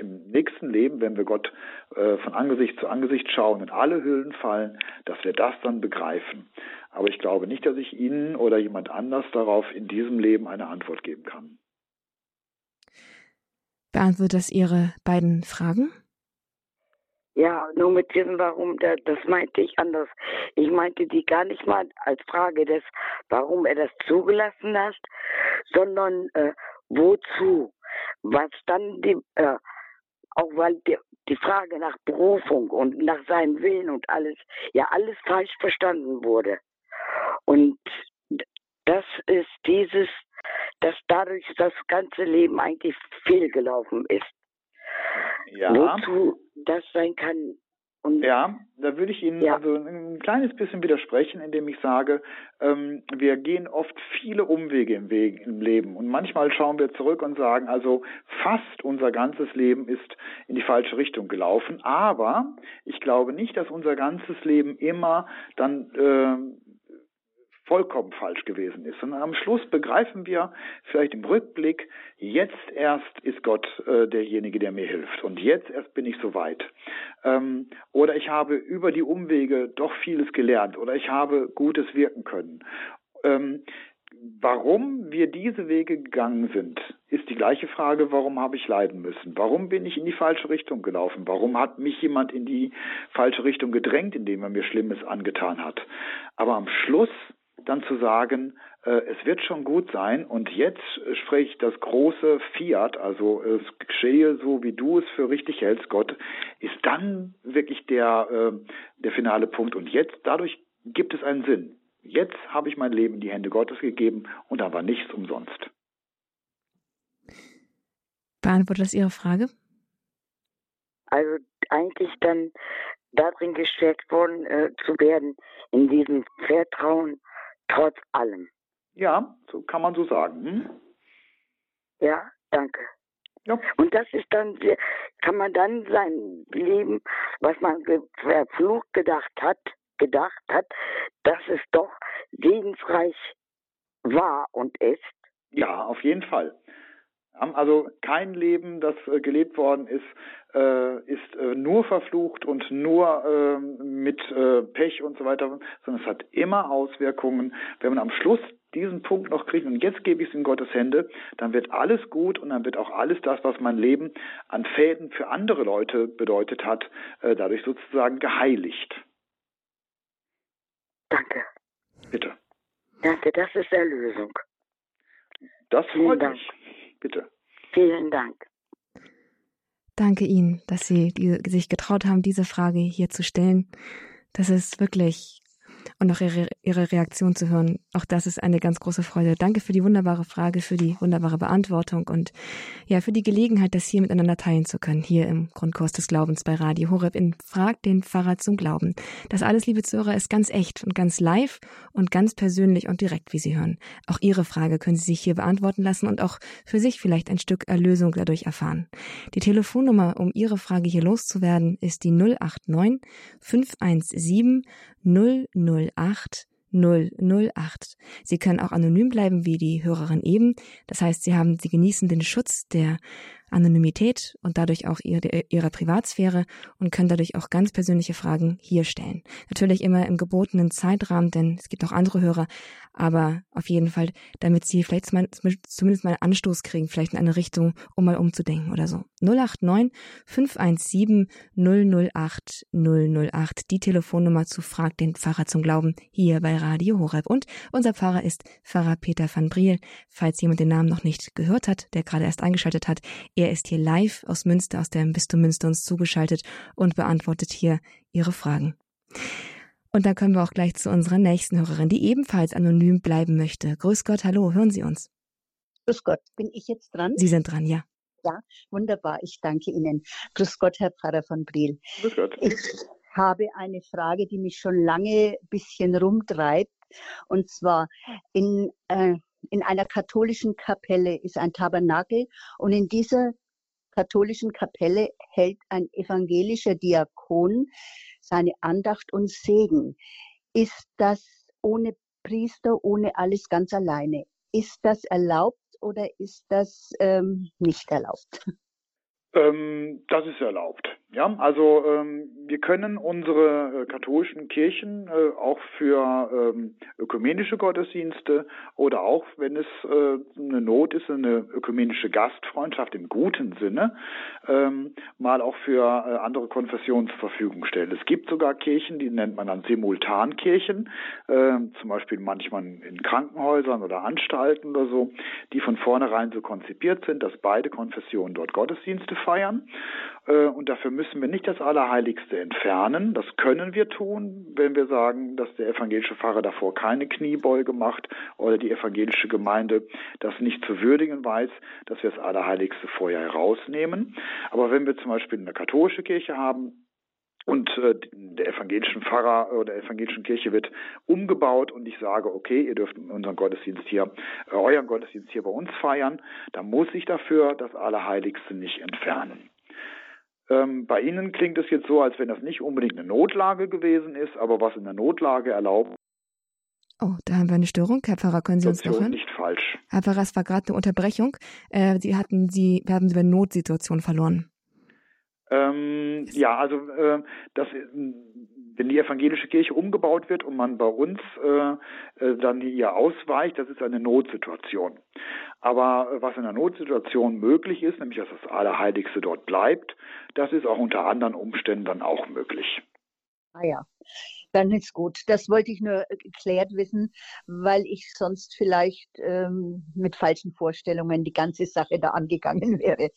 im nächsten Leben, wenn wir Gott äh, von Angesicht zu Angesicht schauen und alle Hüllen fallen, dass wir das dann begreifen. Aber ich glaube nicht, dass ich Ihnen oder jemand anders darauf in diesem Leben eine Antwort geben kann. Beantwortet das Ihre beiden Fragen? Ja, nur mit diesem Warum, das, das meinte ich anders. Ich meinte die gar nicht mal als Frage des, warum er das zugelassen hat, sondern äh, wozu. Was dann, die, äh, auch weil die, die Frage nach Berufung und nach seinem Willen und alles, ja alles falsch verstanden wurde. Und das ist dieses, dass dadurch das ganze Leben eigentlich fehlgelaufen ist. Ja. Wozu das sein kann. Und ja, da würde ich Ihnen ja. also ein kleines bisschen widersprechen, indem ich sage, ähm, wir gehen oft viele Umwege im, Weg, im Leben und manchmal schauen wir zurück und sagen, also fast unser ganzes Leben ist in die falsche Richtung gelaufen, aber ich glaube nicht, dass unser ganzes Leben immer dann äh, vollkommen falsch gewesen ist. Und am Schluss begreifen wir vielleicht im Rückblick, jetzt erst ist Gott äh, derjenige, der mir hilft. Und jetzt erst bin ich soweit. Ähm, oder ich habe über die Umwege doch vieles gelernt. Oder ich habe Gutes wirken können. Ähm, Warum wir diese Wege gegangen sind, ist die gleiche Frage, warum habe ich leiden müssen? Warum bin ich in die falsche Richtung gelaufen? Warum hat mich jemand in die falsche Richtung gedrängt, indem er mir Schlimmes angetan hat? Aber am Schluss dann zu sagen, äh, es wird schon gut sein und jetzt spreche ich das große Fiat, also es geschehe so, wie du es für richtig hältst, Gott, ist dann wirklich der, äh, der finale Punkt. Und jetzt, dadurch gibt es einen Sinn. jetzt habe ich mein Leben in die Hände Gottes gegeben und da war nichts umsonst. Beantwortet das Ihre Frage? Also eigentlich dann darin gestärkt worden äh, zu werden, in diesem Vertrauen trotz allem. Ja, so kann man so sagen. Hm? Ja, danke. Ja. Und das ist dann, kann man dann sein Leben, was man verflucht gedacht hat, gedacht hat, dass es doch segensreich war und ist? Ja, auf jeden Fall. Also kein Leben, das gelebt worden ist, ist nur verflucht und nur mit Pech und so weiter, sondern es hat immer Auswirkungen. Wenn man am Schluss diesen Punkt noch kriegt und jetzt gebe ich es in Gottes Hände, dann wird alles gut und dann wird auch alles das, was mein Leben an Fäden für andere Leute bedeutet hat, dadurch sozusagen geheiligt. Danke. Bitte. Danke, das ist Erlösung. Das freut mich. Bitte. Vielen Dank. Danke Ihnen, dass Sie die, sich getraut haben, diese Frage hier zu stellen. Das ist wirklich, und auch Ihre, Ihre Reaktion zu hören, auch das ist eine ganz große Freude. Danke für die wunderbare Frage, für die wunderbare Beantwortung und ja, für die Gelegenheit, das hier miteinander teilen zu können, hier im Grundkurs des Glaubens bei Radio Horeb in Frag den Pfarrer zum Glauben. Das alles, liebe Zuhörer, ist ganz echt und ganz live und ganz persönlich und direkt, wie Sie hören. Auch Ihre Frage können Sie sich hier beantworten lassen und auch für sich vielleicht ein Stück Erlösung dadurch erfahren. Die Telefonnummer, um Ihre Frage hier loszuwerden, ist die null acht neun fünf eins sieben null null acht null null acht. Sie können auch anonym bleiben, wie die Hörerin eben. Das heißt, Sie haben, Sie genießen den Schutz der Anonymität und dadurch auch ihre, ihre Privatsphäre und können dadurch auch ganz persönliche Fragen hier stellen. Natürlich immer im gebotenen Zeitrahmen, denn es gibt auch andere Hörer, aber auf jeden Fall, damit Sie vielleicht zumindest mal einen Anstoß kriegen, vielleicht in eine Richtung, um mal umzudenken oder so. null acht neun fünf eins sieben null null acht null null acht, die Telefonnummer zu Frag den Pfarrer zum Glauben hier bei Radio Horeb. Und unser Pfarrer ist Pfarrer Peter van Briel, falls jemand den Namen noch nicht gehört hat, der gerade erst eingeschaltet hat. Er ist hier live aus Münster, aus dem Bistum Münster uns zugeschaltet und beantwortet hier Ihre Fragen. Und dann können wir auch gleich zu unserer nächsten Hörerin, die ebenfalls anonym bleiben möchte. Grüß Gott, hallo, hören Sie uns? Grüß Gott, bin ich jetzt dran? Sie sind dran, ja. Ja, wunderbar, ich danke Ihnen. Grüß Gott, Herr Pfarrer van Briel. Grüß Gott. Ich habe eine Frage, die mich schon lange ein bisschen rumtreibt. Und zwar in... Äh, In einer katholischen Kapelle ist ein Tabernakel und in dieser katholischen Kapelle hält ein evangelischer Diakon seine Andacht und Segen. Ist das ohne Priester, ohne alles ganz alleine? Ist das erlaubt oder ist das ähm, nicht erlaubt? Das ist erlaubt. Ja, also wir können unsere katholischen Kirchen auch für ökumenische Gottesdienste oder auch, wenn es eine Not ist, eine ökumenische Gastfreundschaft im guten Sinne, mal auch für andere Konfessionen zur Verfügung stellen. Es gibt sogar Kirchen, die nennt man dann Simultankirchen, zum Beispiel manchmal in Krankenhäusern oder Anstalten oder so, die von vornherein so konzipiert sind, dass beide Konfessionen dort Gottesdienste feiern. Und dafür müssen wir nicht das Allerheiligste entfernen. Das können wir tun, wenn wir sagen, dass der evangelische Pfarrer davor keine Kniebeuge macht oder die evangelische Gemeinde das nicht zu würdigen weiß, dass wir das Allerheiligste vorher herausnehmen. Aber wenn wir zum Beispiel eine katholische Kirche haben, und äh, der evangelischen Pfarrer oder der evangelischen Kirche wird umgebaut und ich sage, okay, ihr dürft unseren Gottesdienst hier, äh, euren Gottesdienst hier bei uns feiern, dann muss ich dafür das Allerheiligste nicht entfernen. Ähm, bei Ihnen klingt es jetzt so, als wenn das nicht unbedingt eine Notlage gewesen ist, aber was in der Notlage erlaubt. Oh, da haben wir eine Störung. Herr Pfarrer, können Sie uns noch hören? Nicht falsch. Herr Pfarrer, es war gerade eine Unterbrechung. Äh, Sie hatten, Sie, wir haben Sie über Notsituation verloren. Ähm, ja, also äh, das, wenn die evangelische Kirche umgebaut wird und man bei uns äh, dann ihr ausweicht, das ist eine Notsituation. Aber äh, was in einer Notsituation möglich ist, nämlich dass das Allerheiligste dort bleibt, das ist auch unter anderen Umständen dann auch möglich. Ah ja, dann ist gut. Das wollte ich nur geklärt wissen, weil ich sonst vielleicht ähm, mit falschen Vorstellungen die ganze Sache da angegangen wäre.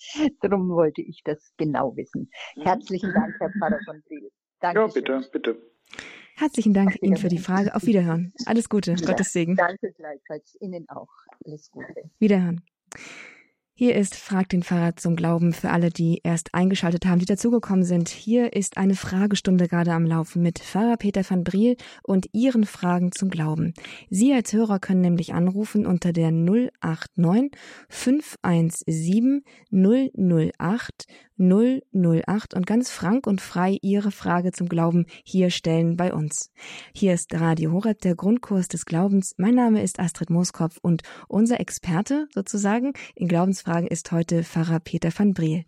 Darum wollte ich das genau wissen. Herzlichen Dank, Herr Pfarrer von Briel. Danke. Ja, bitte, bitte. Herzlichen Dank Ihnen für die Frage. Auf Wiederhören. Alles Gute. Ja, Gottes Segen. Danke gleichfalls. Ihnen auch. Alles Gute. Wiederhören. Hier ist Frag den Pfarrer zum Glauben für alle, die erst eingeschaltet haben, die dazugekommen sind. Hier ist eine Fragestunde gerade am Laufen mit Pfarrer Peter van Briel und Ihren Fragen zum Glauben. Sie als Hörer können nämlich anrufen unter der null acht neun, fünf eins sieben, null null acht, null null acht und ganz frank und frei Ihre Frage zum Glauben hier stellen bei uns. Hier ist Radio Horeb, der Grundkurs des Glaubens. Mein Name ist Astrid Moskopf und unser Experte sozusagen in Glaubensfragen ist heute Pfarrer Peter van Briel.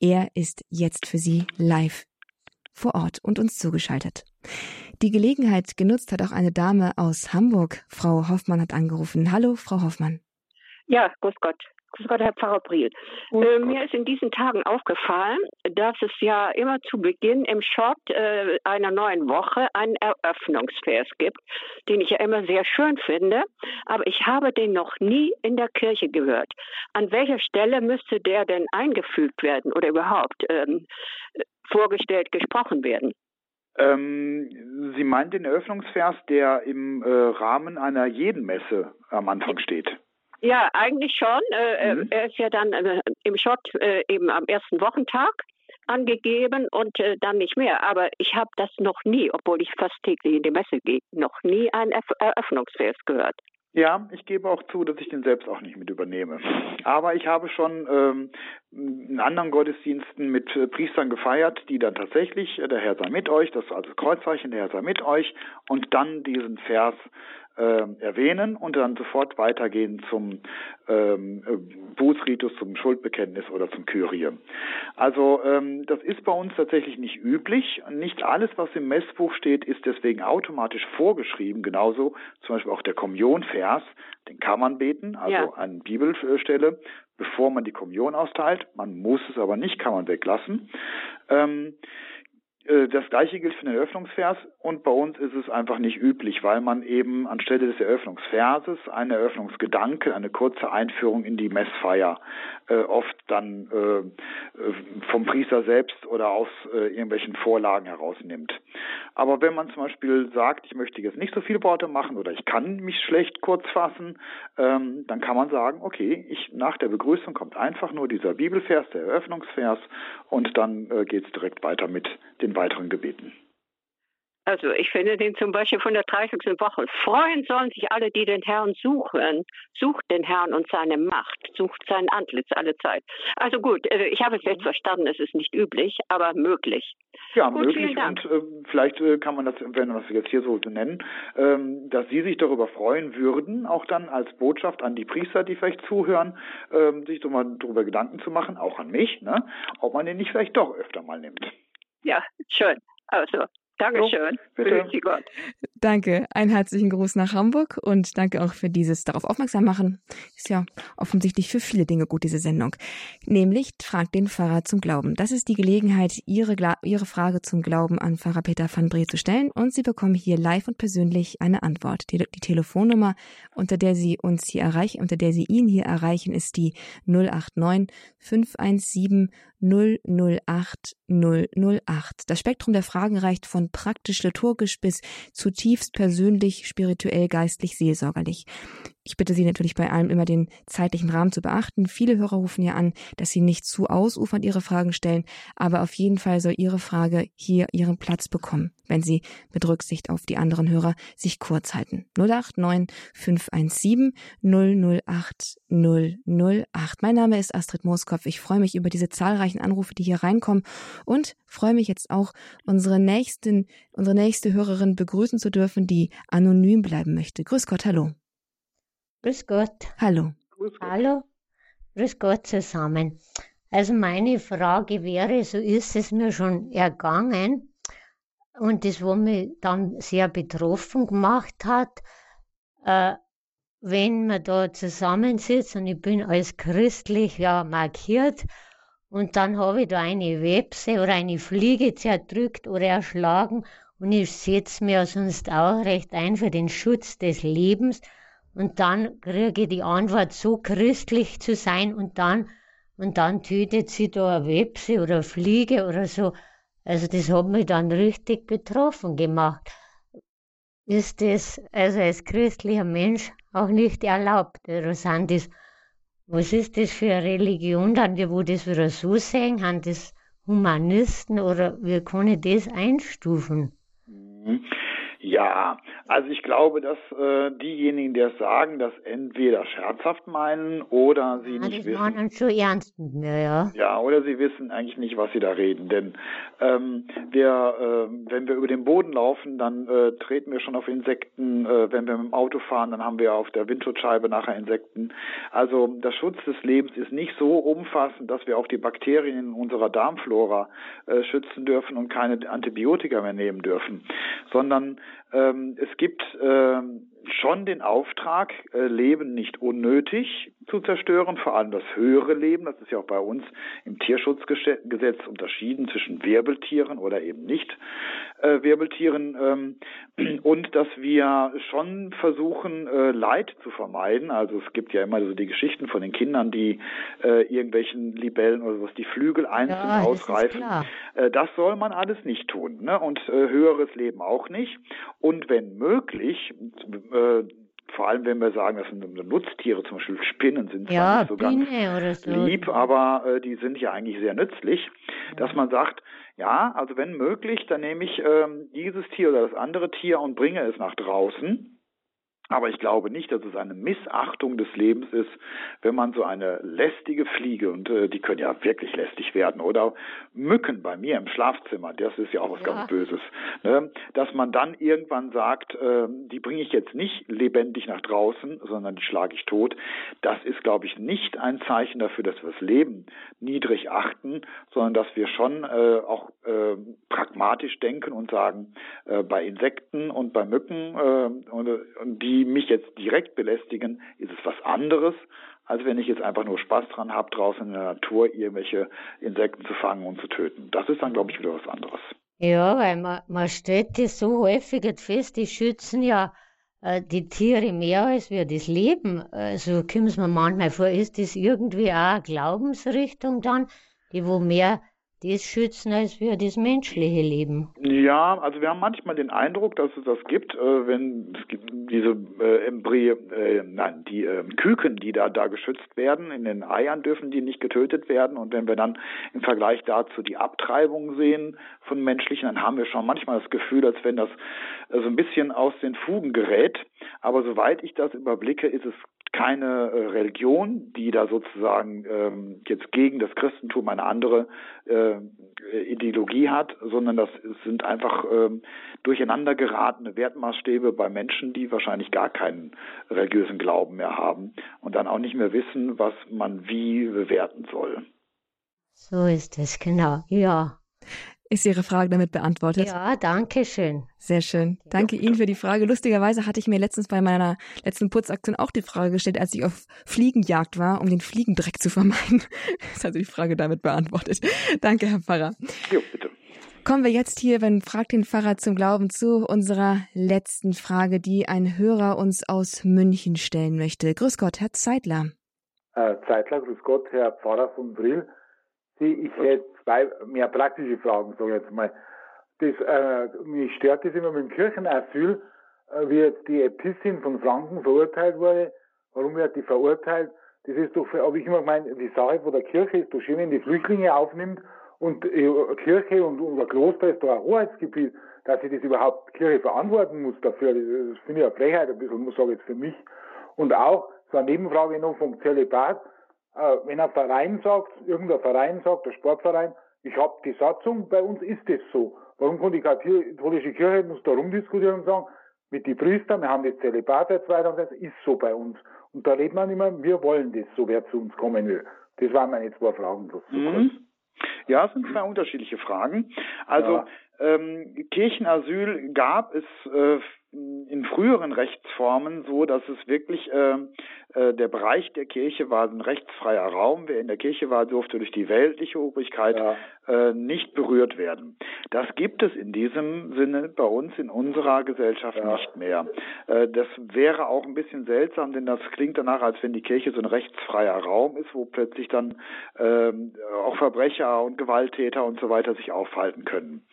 Er ist jetzt für Sie live vor Ort und uns zugeschaltet. Die Gelegenheit genutzt hat auch eine Dame aus Hamburg. Frau Hoffmann hat angerufen. Hallo, Frau Hoffmann. Ja, grüß Gott. Grüß Gott, Herr Pfarrer Briel. Äh, mir ist in diesen Tagen aufgefallen, dass es ja immer zu Beginn im Short äh, einer neuen Woche einen Eröffnungsvers gibt, den ich ja immer sehr schön finde, aber ich habe den noch nie in der Kirche gehört. An welcher Stelle müsste der denn eingefügt werden oder überhaupt ähm, vorgestellt, gesprochen werden? Ähm, Sie meint den Eröffnungsvers, der im äh, Rahmen einer jeden Messe am Anfang steht? Ja, eigentlich schon. Äh, mhm. Er ist ja dann äh, im Schott äh, eben am ersten Wochentag angegeben und äh, dann nicht mehr. Aber ich habe das noch nie, obwohl ich fast täglich in die Messe gehe, noch nie einen Eröffnungsvers gehört. Ja, ich gebe auch zu, dass ich den selbst auch nicht mit übernehme. Aber ich habe schon ähm, in anderen Gottesdiensten mit Priestern gefeiert, die dann tatsächlich, der Herr sei mit euch, das war also das Kreuzzeichen, der Herr sei mit euch, und dann diesen Vers Äh, erwähnen und dann sofort weitergehen zum ähm, Bußritus, zum Schuldbekenntnis oder zum Kyrie. Also ähm, das ist bei uns tatsächlich nicht üblich. Nicht alles, was im Messbuch steht, ist deswegen automatisch vorgeschrieben. Genauso zum Beispiel auch der Kommunionvers, den kann man beten, also ja. An Bibelstelle, bevor man die Kommunion austeilt. Man muss es aber nicht, kann man weglassen. Ähm, Das Gleiche gilt für den Eröffnungsvers und bei uns ist es einfach nicht üblich, weil man eben anstelle des Eröffnungsverses einen Eröffnungsgedanke, eine kurze Einführung in die Messfeier äh, oft dann äh, vom Priester selbst oder aus äh, irgendwelchen Vorlagen herausnimmt. Aber wenn man zum Beispiel sagt, ich möchte jetzt nicht so viele Worte machen oder ich kann mich schlecht kurz fassen, ähm, dann kann man sagen, okay, ich, nach der Begrüßung kommt einfach nur dieser Bibelvers, der Eröffnungsvers und dann äh, geht's direkt weiter mit den weiteren Gebeten. Also ich finde den zum Beispiel von der dreißigsten Woche. Freuen sollen sich alle, die den Herrn suchen. Sucht den Herrn und seine Macht. Sucht sein Antlitz alle Zeit. Also gut, ich habe es jetzt verstanden. Es ist nicht üblich, aber möglich. Ja, gut, möglich. Und äh, vielleicht äh, kann man das, wenn man das jetzt hier so nennen, ähm, dass Sie sich darüber freuen würden, auch dann als Botschaft an die Priester, die vielleicht zuhören, ähm, sich doch mal darüber Gedanken zu machen, auch an mich, ne, ob man den nicht vielleicht doch öfter mal nimmt. Ja, schön. Also, Dankeschön. So, bitte. Gott. Danke. Einen herzlichen Gruß nach Hamburg und danke auch für dieses darauf aufmerksam machen. Ist ja offensichtlich für viele Dinge gut, diese Sendung. Nämlich fragt den Pfarrer zum Glauben. Das ist die Gelegenheit, Ihre, Ihre Frage zum Glauben an Pfarrer Peter van Briel zu stellen und Sie bekommen hier live und persönlich eine Antwort. Die, die Telefonnummer, unter der Sie uns hier erreichen, unter der Sie ihn hier erreichen, ist die null acht neun, fünf eins sieben, null null acht, null null acht. Das Spektrum der Fragen reicht von praktisch liturgisch bis zutiefst persönlich, spirituell, geistlich, seelsorgerlich. Ich bitte Sie natürlich bei allem immer den zeitlichen Rahmen zu beachten. Viele Hörer rufen ja an, dass Sie nicht zu ausufernd Ihre Fragen stellen, aber auf jeden Fall soll Ihre Frage hier ihren Platz bekommen, wenn Sie mit Rücksicht auf die anderen Hörer sich kurz halten. null acht neun, fünf eins sieben, null null acht, null null acht. Mein Name ist Astrid Moskopf. Ich freue mich über diese zahlreichen Anrufe, die hier reinkommen und freue mich jetzt auch, unsere, nächsten, unsere nächste Hörerin begrüßen zu dürfen, die anonym bleiben möchte. Grüß Gott, hallo. Grüß Gott. Hallo. Grüß Gott. Hallo. Grüß Gott zusammen. Also meine Frage wäre, so ist es mir schon ergangen und das, was mich dann sehr betroffen gemacht hat, äh, wenn man da zusammensitzt und ich bin als christlich ja markiert und dann habe ich da eine Webse oder eine Fliege zerdrückt oder erschlagen und ich setze mir sonst auch recht ein für den Schutz des Lebens. Und dann kriege ich die Antwort, so christlich zu sein und dann, und dann tötet sie da eine Webse oder eine Fliege oder so. Also das hat mich dann richtig betroffen gemacht. ist es also als christlicher Mensch auch nicht erlaubt. Also sind das, was ist das für eine Religion, dann die, wo das wieder so sehen, haben das Humanisten oder wie kann ich das einstufen? Ja, also ich glaube, dass äh, diejenigen, die es sagen, das entweder scherzhaft meinen oder sie ja, nicht das wissen. Machen uns schon ernst mit mir, ja. Ja, oder sie wissen eigentlich nicht, was sie da reden. Denn ähm, wir, äh, wenn wir über den Boden laufen, dann äh, treten wir schon auf Insekten. Äh, wenn wir mit dem Auto fahren, dann haben wir auf der Windschutzscheibe nachher Insekten. Also der Schutz des Lebens ist nicht so umfassend, dass wir auch die Bakterien in unserer Darmflora äh, schützen dürfen und keine Antibiotika mehr nehmen dürfen, sondern es gibt ähm, schon den Auftrag, äh, Leben nicht unnötig zu zerstören, vor allem das höhere Leben. Das ist ja auch bei uns im Tierschutzgesetz unterschieden zwischen Wirbeltieren oder eben nicht äh, Wirbeltieren. Ähm, und dass wir schon versuchen, äh, Leid zu vermeiden. Also es gibt ja immer so die Geschichten von den Kindern, die äh, irgendwelchen Libellen oder sowas, die Flügel einzeln ja, ausreifen. Äh, das soll man alles nicht tun, ne? Und äh, höheres Leben auch nicht. Und wenn möglich, äh, vor allem wenn wir sagen, das sind Nutztiere, zum Beispiel Spinnen sind zwar ja, nicht so Biene ganz oder so lieb, aber äh, die sind ja eigentlich sehr nützlich, ja. Dass man sagt, ja, also wenn möglich, dann nehme ich äh, dieses Tier oder das andere Tier und bringe es nach draußen. Aber ich glaube nicht, dass es eine Missachtung des Lebens ist, wenn man so eine lästige Fliege, und äh, die können ja wirklich lästig werden, oder Mücken bei mir im Schlafzimmer, das ist ja auch was ja. ganz Böses, ne? Dass man dann irgendwann sagt, äh, die bringe ich jetzt nicht lebendig nach draußen, sondern die schlage ich tot. Das ist, glaube ich, nicht ein Zeichen dafür, dass wir das Leben niedrig achten, sondern dass wir schon äh, auch äh, pragmatisch denken und sagen, äh, bei Insekten und bei Mücken, äh, und, und die die mich jetzt direkt belästigen, ist es was anderes, als wenn ich jetzt einfach nur Spaß dran habe, draußen in der Natur irgendwelche Insekten zu fangen und zu töten. Das ist dann, glaube ich, wieder was anderes. Ja, weil man, man stellt das so häufig jetzt fest, die schützen ja äh, die Tiere mehr als wir das Leben. Also kommt es mir manchmal vor, ist das irgendwie auch eine Glaubensrichtung dann, die wo mehr das schützen als wir das menschliche Leben. Ja, also wir haben manchmal den Eindruck, dass es das gibt, äh, wenn es gibt diese äh, Embry, äh, nein, die äh, Küken, die da, da geschützt werden, in den Eiern dürfen die nicht getötet werden. Und wenn wir dann im Vergleich dazu die Abtreibung sehen von menschlichen, dann haben wir schon manchmal das Gefühl, als wenn das äh, so ein bisschen aus den Fugen gerät. Aber soweit ich das überblicke, ist es keine äh, Religion, die da sozusagen ähm, jetzt gegen das Christentum eine andere äh, Ideologie hat, sondern das sind einfach ähm, durcheinander geratene Wertmaßstäbe bei Menschen, die wahrscheinlich gar keinen religiösen Glauben mehr haben und dann auch nicht mehr wissen, was man wie bewerten soll. So ist es, genau, ja. Ist Ihre Frage damit beantwortet? Ja, danke schön. Sehr schön. Danke Ihnen für die Frage. Lustigerweise hatte ich mir letztens bei meiner letzten Putzaktion auch die Frage gestellt, als ich auf Fliegenjagd war, um den Fliegendreck zu vermeiden. Ist also die Frage damit beantwortet. Danke, Herr Pfarrer. Jo, bitte. Kommen wir jetzt hier, wenn Fragt den Pfarrer zum Glauben, zu unserer letzten Frage, die ein Hörer uns aus München stellen möchte. Grüß Gott, Herr Zeitler. Herr Zeitler, grüß Gott, Herr Pfarrer von Briel. Sie, ich hätte zwei mehr praktische Fragen, sage ich jetzt mal. Das, äh, mich stört das immer mit dem Kirchenasyl, äh, wie jetzt die Äbtissin von Franken verurteilt wurde. Warum wird die verurteilt? Das ist doch, habe ich immer gemeint, die Sache von der Kirche ist doch schön, wenn die Flüchtlinge aufnimmt und äh, Kirche und unser Kloster ist doch ein Hoheitsgebiet, dass sie das überhaupt Kirche verantworten muss dafür. Das, das finde ich eine Frechheit ein bisschen, muss ich jetzt für mich. Und auch so eine Nebenfrage noch vom Zölibat. Wenn ein Verein sagt, irgendein Verein sagt, der Sportverein, ich habe die Satzung, bei uns ist das so. Warum kann die katholische Kirche muss da rumdiskutieren und sagen, mit den Priestern, wir haben das Zölibat seit zweitausend, das ist so bei uns. Und da redet man immer, wir wollen das, so wer zu uns kommen will. Das waren meine zwei Fragen. So mhm. Ja, es sind zwei unterschiedliche Fragen. Also ja. ähm, Kirchenasyl gab es äh, in früheren Rechtsformen so, dass es wirklich äh, äh, der Bereich der Kirche war ein rechtsfreier Raum. Wer in der Kirche war, durfte durch die weltliche Obrigkeit ja. äh, nicht berührt werden. Das gibt es in diesem Sinne bei uns in unserer Gesellschaft ja. nicht mehr. Äh, das wäre auch ein bisschen seltsam, denn das klingt danach, als wenn die Kirche so ein rechtsfreier Raum ist, wo plötzlich dann äh, auch Verbrecher und Gewalttäter und so weiter sich aufhalten können.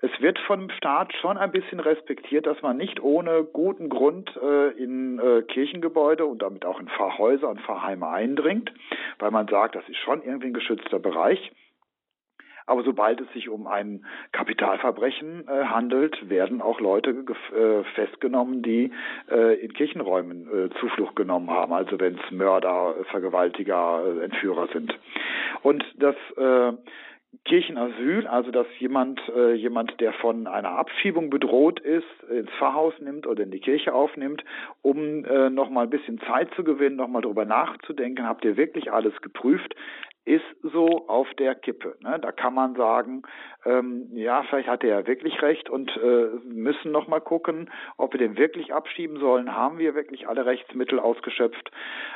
es wird vom Staat schon ein bisschen respektiert, dass man nicht ohne guten Grund äh, in äh, Kirchengebäude und damit auch in Pfarrhäuser und Pfarrheime eindringt, weil man sagt, das ist schon irgendwie ein geschützter Bereich. Aber sobald es sich um ein Kapitalverbrechen äh, handelt, werden auch Leute gef- äh, festgenommen, die äh, in Kirchenräumen äh, Zuflucht genommen haben, also wenn es Mörder, Vergewaltiger, äh, Entführer sind. Und das äh, Kirchenasyl, also dass jemand, äh, jemand, der von einer Abschiebung bedroht ist, ins Pfarrhaus nimmt oder in die Kirche aufnimmt, um äh, nochmal ein bisschen Zeit zu gewinnen, nochmal drüber nachzudenken, habt ihr wirklich alles geprüft, ist so auf der Kippe. Ne? Da kann man sagen, ähm, ja, vielleicht hat er ja wirklich recht und äh, müssen nochmal gucken, ob wir den wirklich abschieben sollen. Haben wir wirklich alle Rechtsmittel ausgeschöpft?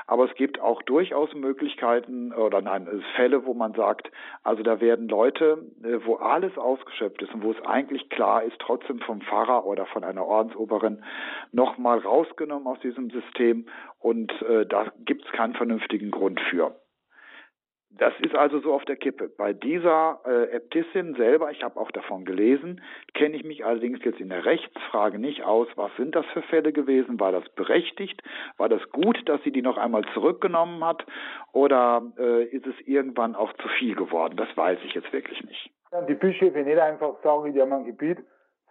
Aber es gibt auch durchaus Möglichkeiten oder nein, Fälle, wo man sagt, also da werden Leute, äh, wo alles ausgeschöpft ist und wo es eigentlich klar ist, trotzdem vom Pfarrer oder von einer Ordensoberin nochmal rausgenommen aus diesem System und äh, da gibt es keinen vernünftigen Grund für. Das ist also so auf der Kippe. Bei dieser äh, Äbtissin selber, ich habe auch davon gelesen, kenne ich mich allerdings jetzt in der Rechtsfrage nicht aus. Was sind das für Fälle gewesen? War das berechtigt? War das gut, dass sie die noch einmal zurückgenommen hat? Oder äh, ist es irgendwann auch zu viel geworden? Das weiß ich jetzt wirklich nicht. Die Bischöfe nicht einfach sagen, die haben ein Gebiet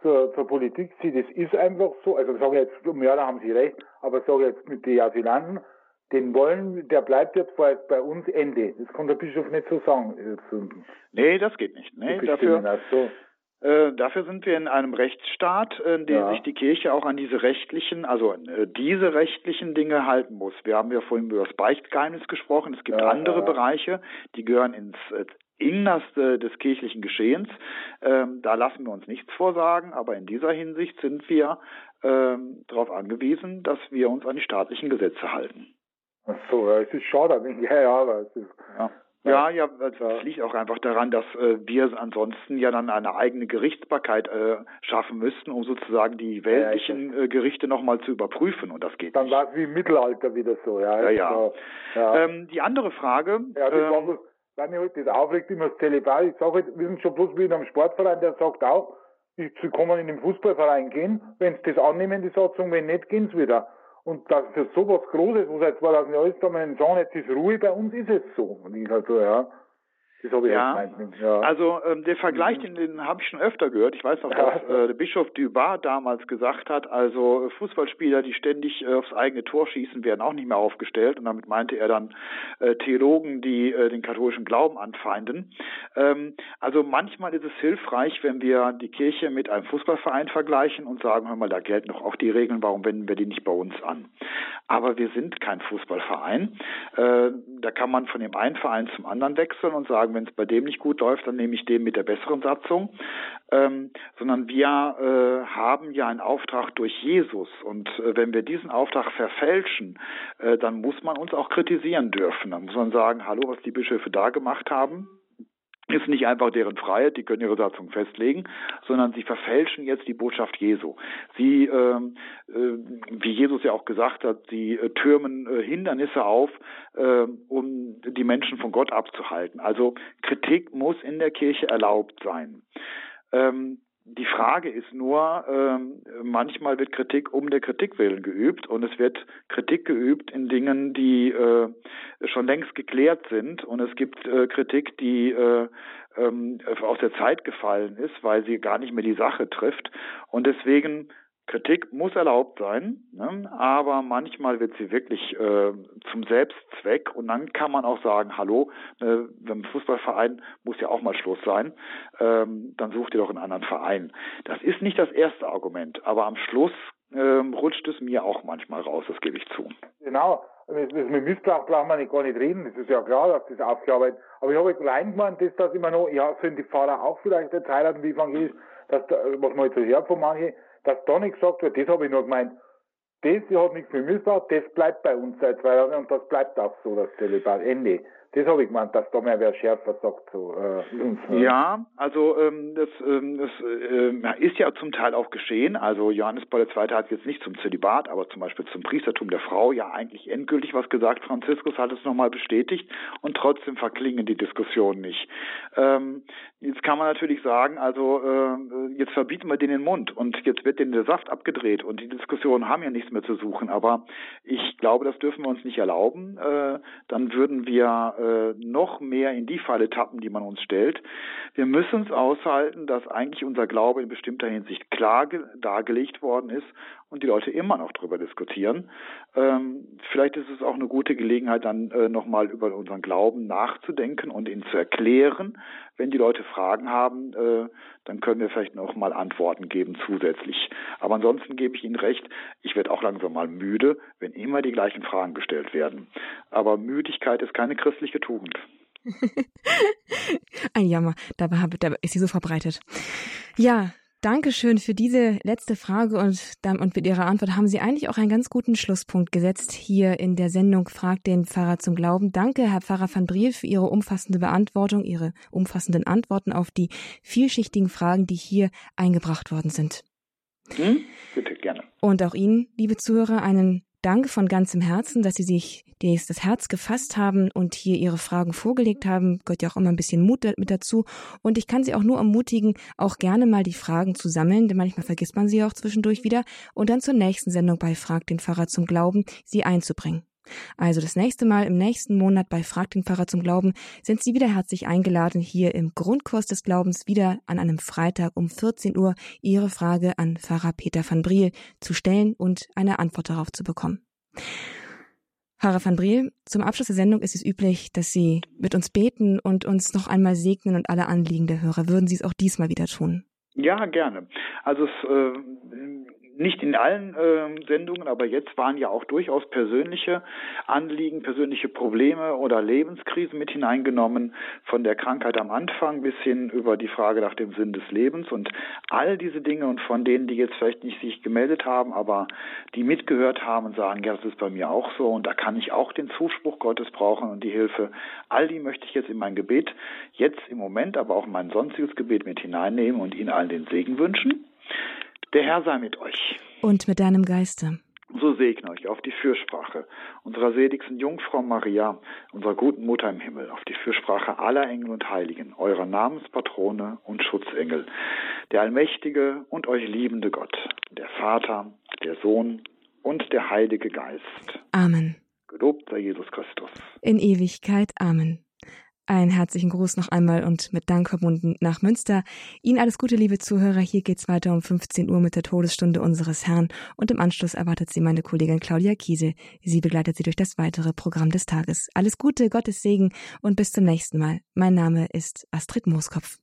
zur, zur Politik. Sie, das ist einfach so. Also sage jetzt, ja, da haben sie recht, aber sage jetzt mit den Asylanten, den wollen, der bleibt jetzt bei uns, Ende. Das kann der Bischof nicht so sagen. Nee, das geht nicht. Nee, dafür, so. äh, dafür sind wir in einem Rechtsstaat, äh, in dem ja. sich die Kirche auch an diese rechtlichen, also äh, diese rechtlichen Dinge halten muss. Wir haben ja vorhin über das Beichtgeheimnis gesprochen. Es gibt ja, andere ja. Bereiche, die gehören ins äh, Innerste des kirchlichen Geschehens. Ähm, da lassen wir uns nichts vorsagen, aber in dieser Hinsicht sind wir ähm, darauf angewiesen, dass wir uns an die staatlichen Gesetze halten. Ach so, ja, es ist schade, ja, ja, aber es ist, ja. Ja, ja, das liegt auch einfach daran, dass äh, wir ansonsten ja dann eine eigene Gerichtsbarkeit äh, schaffen müssten, um sozusagen die weltlichen äh, Gerichte nochmal zu überprüfen und das geht dann nicht. Dann war es wie im Mittelalter wieder so, ja. Ja, ja. Also, ja. Ähm, die andere Frage... Ja, das ähm, war bloß, weil mich halt das aufregt, immer das Zelibat, ich sage halt, wir sind schon bloß wie in einem Sportverein, der sagt auch, ich, sie kommen in den Fußballverein gehen, wenn sie das annehmen, die Satzung, wenn nicht, gehen sie wieder. Und das für so was Großes, wo seit zweitausend Jahren ist, da man sagen, jetzt ist Ruhe, bei uns ist es so. Und ich halt so, ja, das habe ich ja gemeint. Ja. Also ähm, der Vergleich, mhm. den, den habe ich schon öfter gehört. Ich weiß noch, ja. was äh, der Bischof Dubard damals gesagt hat, also Fußballspieler, die ständig äh, aufs eigene Tor schießen, werden auch nicht mehr aufgestellt. Und damit meinte er dann äh, Theologen, die äh, den katholischen Glauben anfeinden. Ähm, also manchmal ist es hilfreich, wenn wir die Kirche mit einem Fußballverein vergleichen und sagen, hör mal, da gelten doch auch die Regeln, warum wenden wir die nicht bei uns an? Aber wir sind kein Fußballverein. Äh, da kann man von dem einen Verein zum anderen wechseln und sagen, wenn es bei dem nicht gut läuft, dann nehme ich den mit der besseren Satzung. Ähm, sondern wir äh, haben ja einen Auftrag durch Jesus. Und äh, wenn wir diesen Auftrag verfälschen, äh, dann muss man uns auch kritisieren dürfen. Dann muss man sagen, hallo, was die Bischöfe da gemacht haben, ist nicht einfach deren Freiheit, die können ihre Satzung festlegen, sondern sie verfälschen jetzt die Botschaft Jesu. Sie, ähm, äh, wie Jesus ja auch gesagt hat, sie äh, türmen äh, Hindernisse auf, äh, um die Menschen von Gott abzuhalten. Also Kritik muss in der Kirche erlaubt sein. Ähm, die Frage ist nur, ähm, manchmal wird Kritik um der Kritik willen geübt und es wird Kritik geübt in Dingen, die äh, schon längst geklärt sind und es gibt äh, Kritik, die äh, ähm, aus der Zeit gefallen ist, weil sie gar nicht mehr die Sache trifft und deswegen Kritik muss erlaubt sein, ne? Aber manchmal wird sie wirklich äh, zum Selbstzweck und dann kann man auch sagen, hallo, äh, beim Fußballverein muss ja auch mal Schluss sein, ähm, dann sucht ihr doch einen anderen Verein. Das ist nicht das erste Argument, aber am Schluss äh, rutscht es mir auch manchmal raus, das gebe ich zu. Genau, mit Missbrauch brauchen wir nicht gar nicht reden, das ist ja klar, dass das aufgearbeitet wird. Aber ich habe allein gemeint, dass das immer noch, ja, sind die Pfarrer auch vielleicht der Teil hatten, wie evangelisch, dass, was man jetzt so hört von manchen, dass da nicht gesagt wird, das habe ich nur gemeint, das hat nichts für mich gesagt, das bleibt bei uns seit zwei Jahren und das bleibt auch so, das Zelibat, Ende. Das habe ich gemeint, dass da mehr wer schärfer sagt. So, äh, ja, also ähm, das, ähm, das äh, ist ja zum Teil auch geschehen. Also Johannes Paul der Zweite hat jetzt nicht zum Zölibat, aber zum Beispiel zum Priestertum der Frau ja eigentlich endgültig was gesagt. Franziskus hat es nochmal bestätigt und trotzdem verklingen die Diskussionen nicht. Ähm, jetzt kann man natürlich sagen, also äh, jetzt verbieten wir denen den Mund und jetzt wird denen der Saft abgedreht und die Diskussionen haben ja nichts mehr zu suchen. Aber ich glaube, das dürfen wir uns nicht erlauben. Äh, dann würden wir noch mehr in die Falle tappen, die man uns stellt. Wir müssen es aushalten, dass eigentlich unser Glaube in bestimmter Hinsicht klar dargelegt worden ist und die Leute immer noch darüber diskutieren. Ähm, vielleicht ist es auch eine gute Gelegenheit, dann äh, nochmal über unseren Glauben nachzudenken und ihn zu erklären. Wenn die Leute Fragen haben, äh, dann können wir vielleicht nochmal Antworten geben zusätzlich. Aber ansonsten gebe ich Ihnen recht, ich werde auch langsam mal müde, wenn immer die gleichen Fragen gestellt werden. Aber Müdigkeit ist keine christliche Tugend. Ein Jammer, dabei ist sie so verbreitet. Ja, dankeschön für diese letzte Frage und, und mit Ihrer Antwort haben Sie eigentlich auch einen ganz guten Schlusspunkt gesetzt hier in der Sendung Frag den Pfarrer zum Glauben. Danke, Herr Pfarrer van Briel, für Ihre umfassende Beantwortung, Ihre umfassenden Antworten auf die vielschichtigen Fragen, die hier eingebracht worden sind. Hm? Bitte, gerne. Und auch Ihnen, liebe Zuhörer, einen Danke von ganzem Herzen, dass Sie sich das Herz gefasst haben und hier Ihre Fragen vorgelegt haben. Gehört ja auch immer ein bisschen Mut mit dazu. Und ich kann Sie auch nur ermutigen, auch gerne mal die Fragen zu sammeln, denn manchmal vergisst man sie ja auch zwischendurch wieder. Und dann zur nächsten Sendung bei Frag den Pfarrer zum Glauben, sie einzubringen. Also das nächste Mal im nächsten Monat bei Frag den Pfarrer zum Glauben sind Sie wieder herzlich eingeladen, hier im Grundkurs des Glaubens wieder an einem Freitag um vierzehn Uhr Ihre Frage an Pfarrer Peter van Briel zu stellen und eine Antwort darauf zu bekommen. Pfarrer van Briel, zum Abschluss der Sendung ist es üblich, dass Sie mit uns beten und uns noch einmal segnen und alle Anliegen der Hörer. Würden Sie es auch diesmal wieder tun? Ja, gerne. Also es... Äh Nicht in allen äh, Sendungen, aber jetzt waren ja auch durchaus persönliche Anliegen, persönliche Probleme oder Lebenskrisen mit hineingenommen, von der Krankheit am Anfang bis hin über die Frage nach dem Sinn des Lebens und all diese Dinge und von denen, die jetzt vielleicht nicht sich gemeldet haben, aber die mitgehört haben und sagen, ja, das ist bei mir auch so und da kann ich auch den Zuspruch Gottes brauchen und die Hilfe, all die möchte ich jetzt in mein Gebet, jetzt im Moment, aber auch in mein sonstiges Gebet mit hineinnehmen und Ihnen allen den Segen wünschen. Der Herr sei mit euch. Und mit deinem Geiste. So segne euch auf die Fürsprache unserer seligsten Jungfrau Maria, unserer guten Mutter im Himmel, auf die Fürsprache aller Engel und Heiligen, eurer Namenspatrone und Schutzengel, der allmächtige und euch liebende Gott, der Vater, der Sohn und der Heilige Geist. Amen. Gelobt sei Jesus Christus. In Ewigkeit. Amen. Einen herzlichen Gruß noch einmal und mit Dank verbunden nach Münster. Ihnen alles Gute, liebe Zuhörer. Hier geht's weiter um fünfzehn Uhr mit der Todesstunde unseres Herrn. Und im Anschluss erwartet Sie meine Kollegin Claudia Kiesel. Sie begleitet Sie durch das weitere Programm des Tages. Alles Gute, Gottes Segen und bis zum nächsten Mal. Mein Name ist Astrid Moskopf.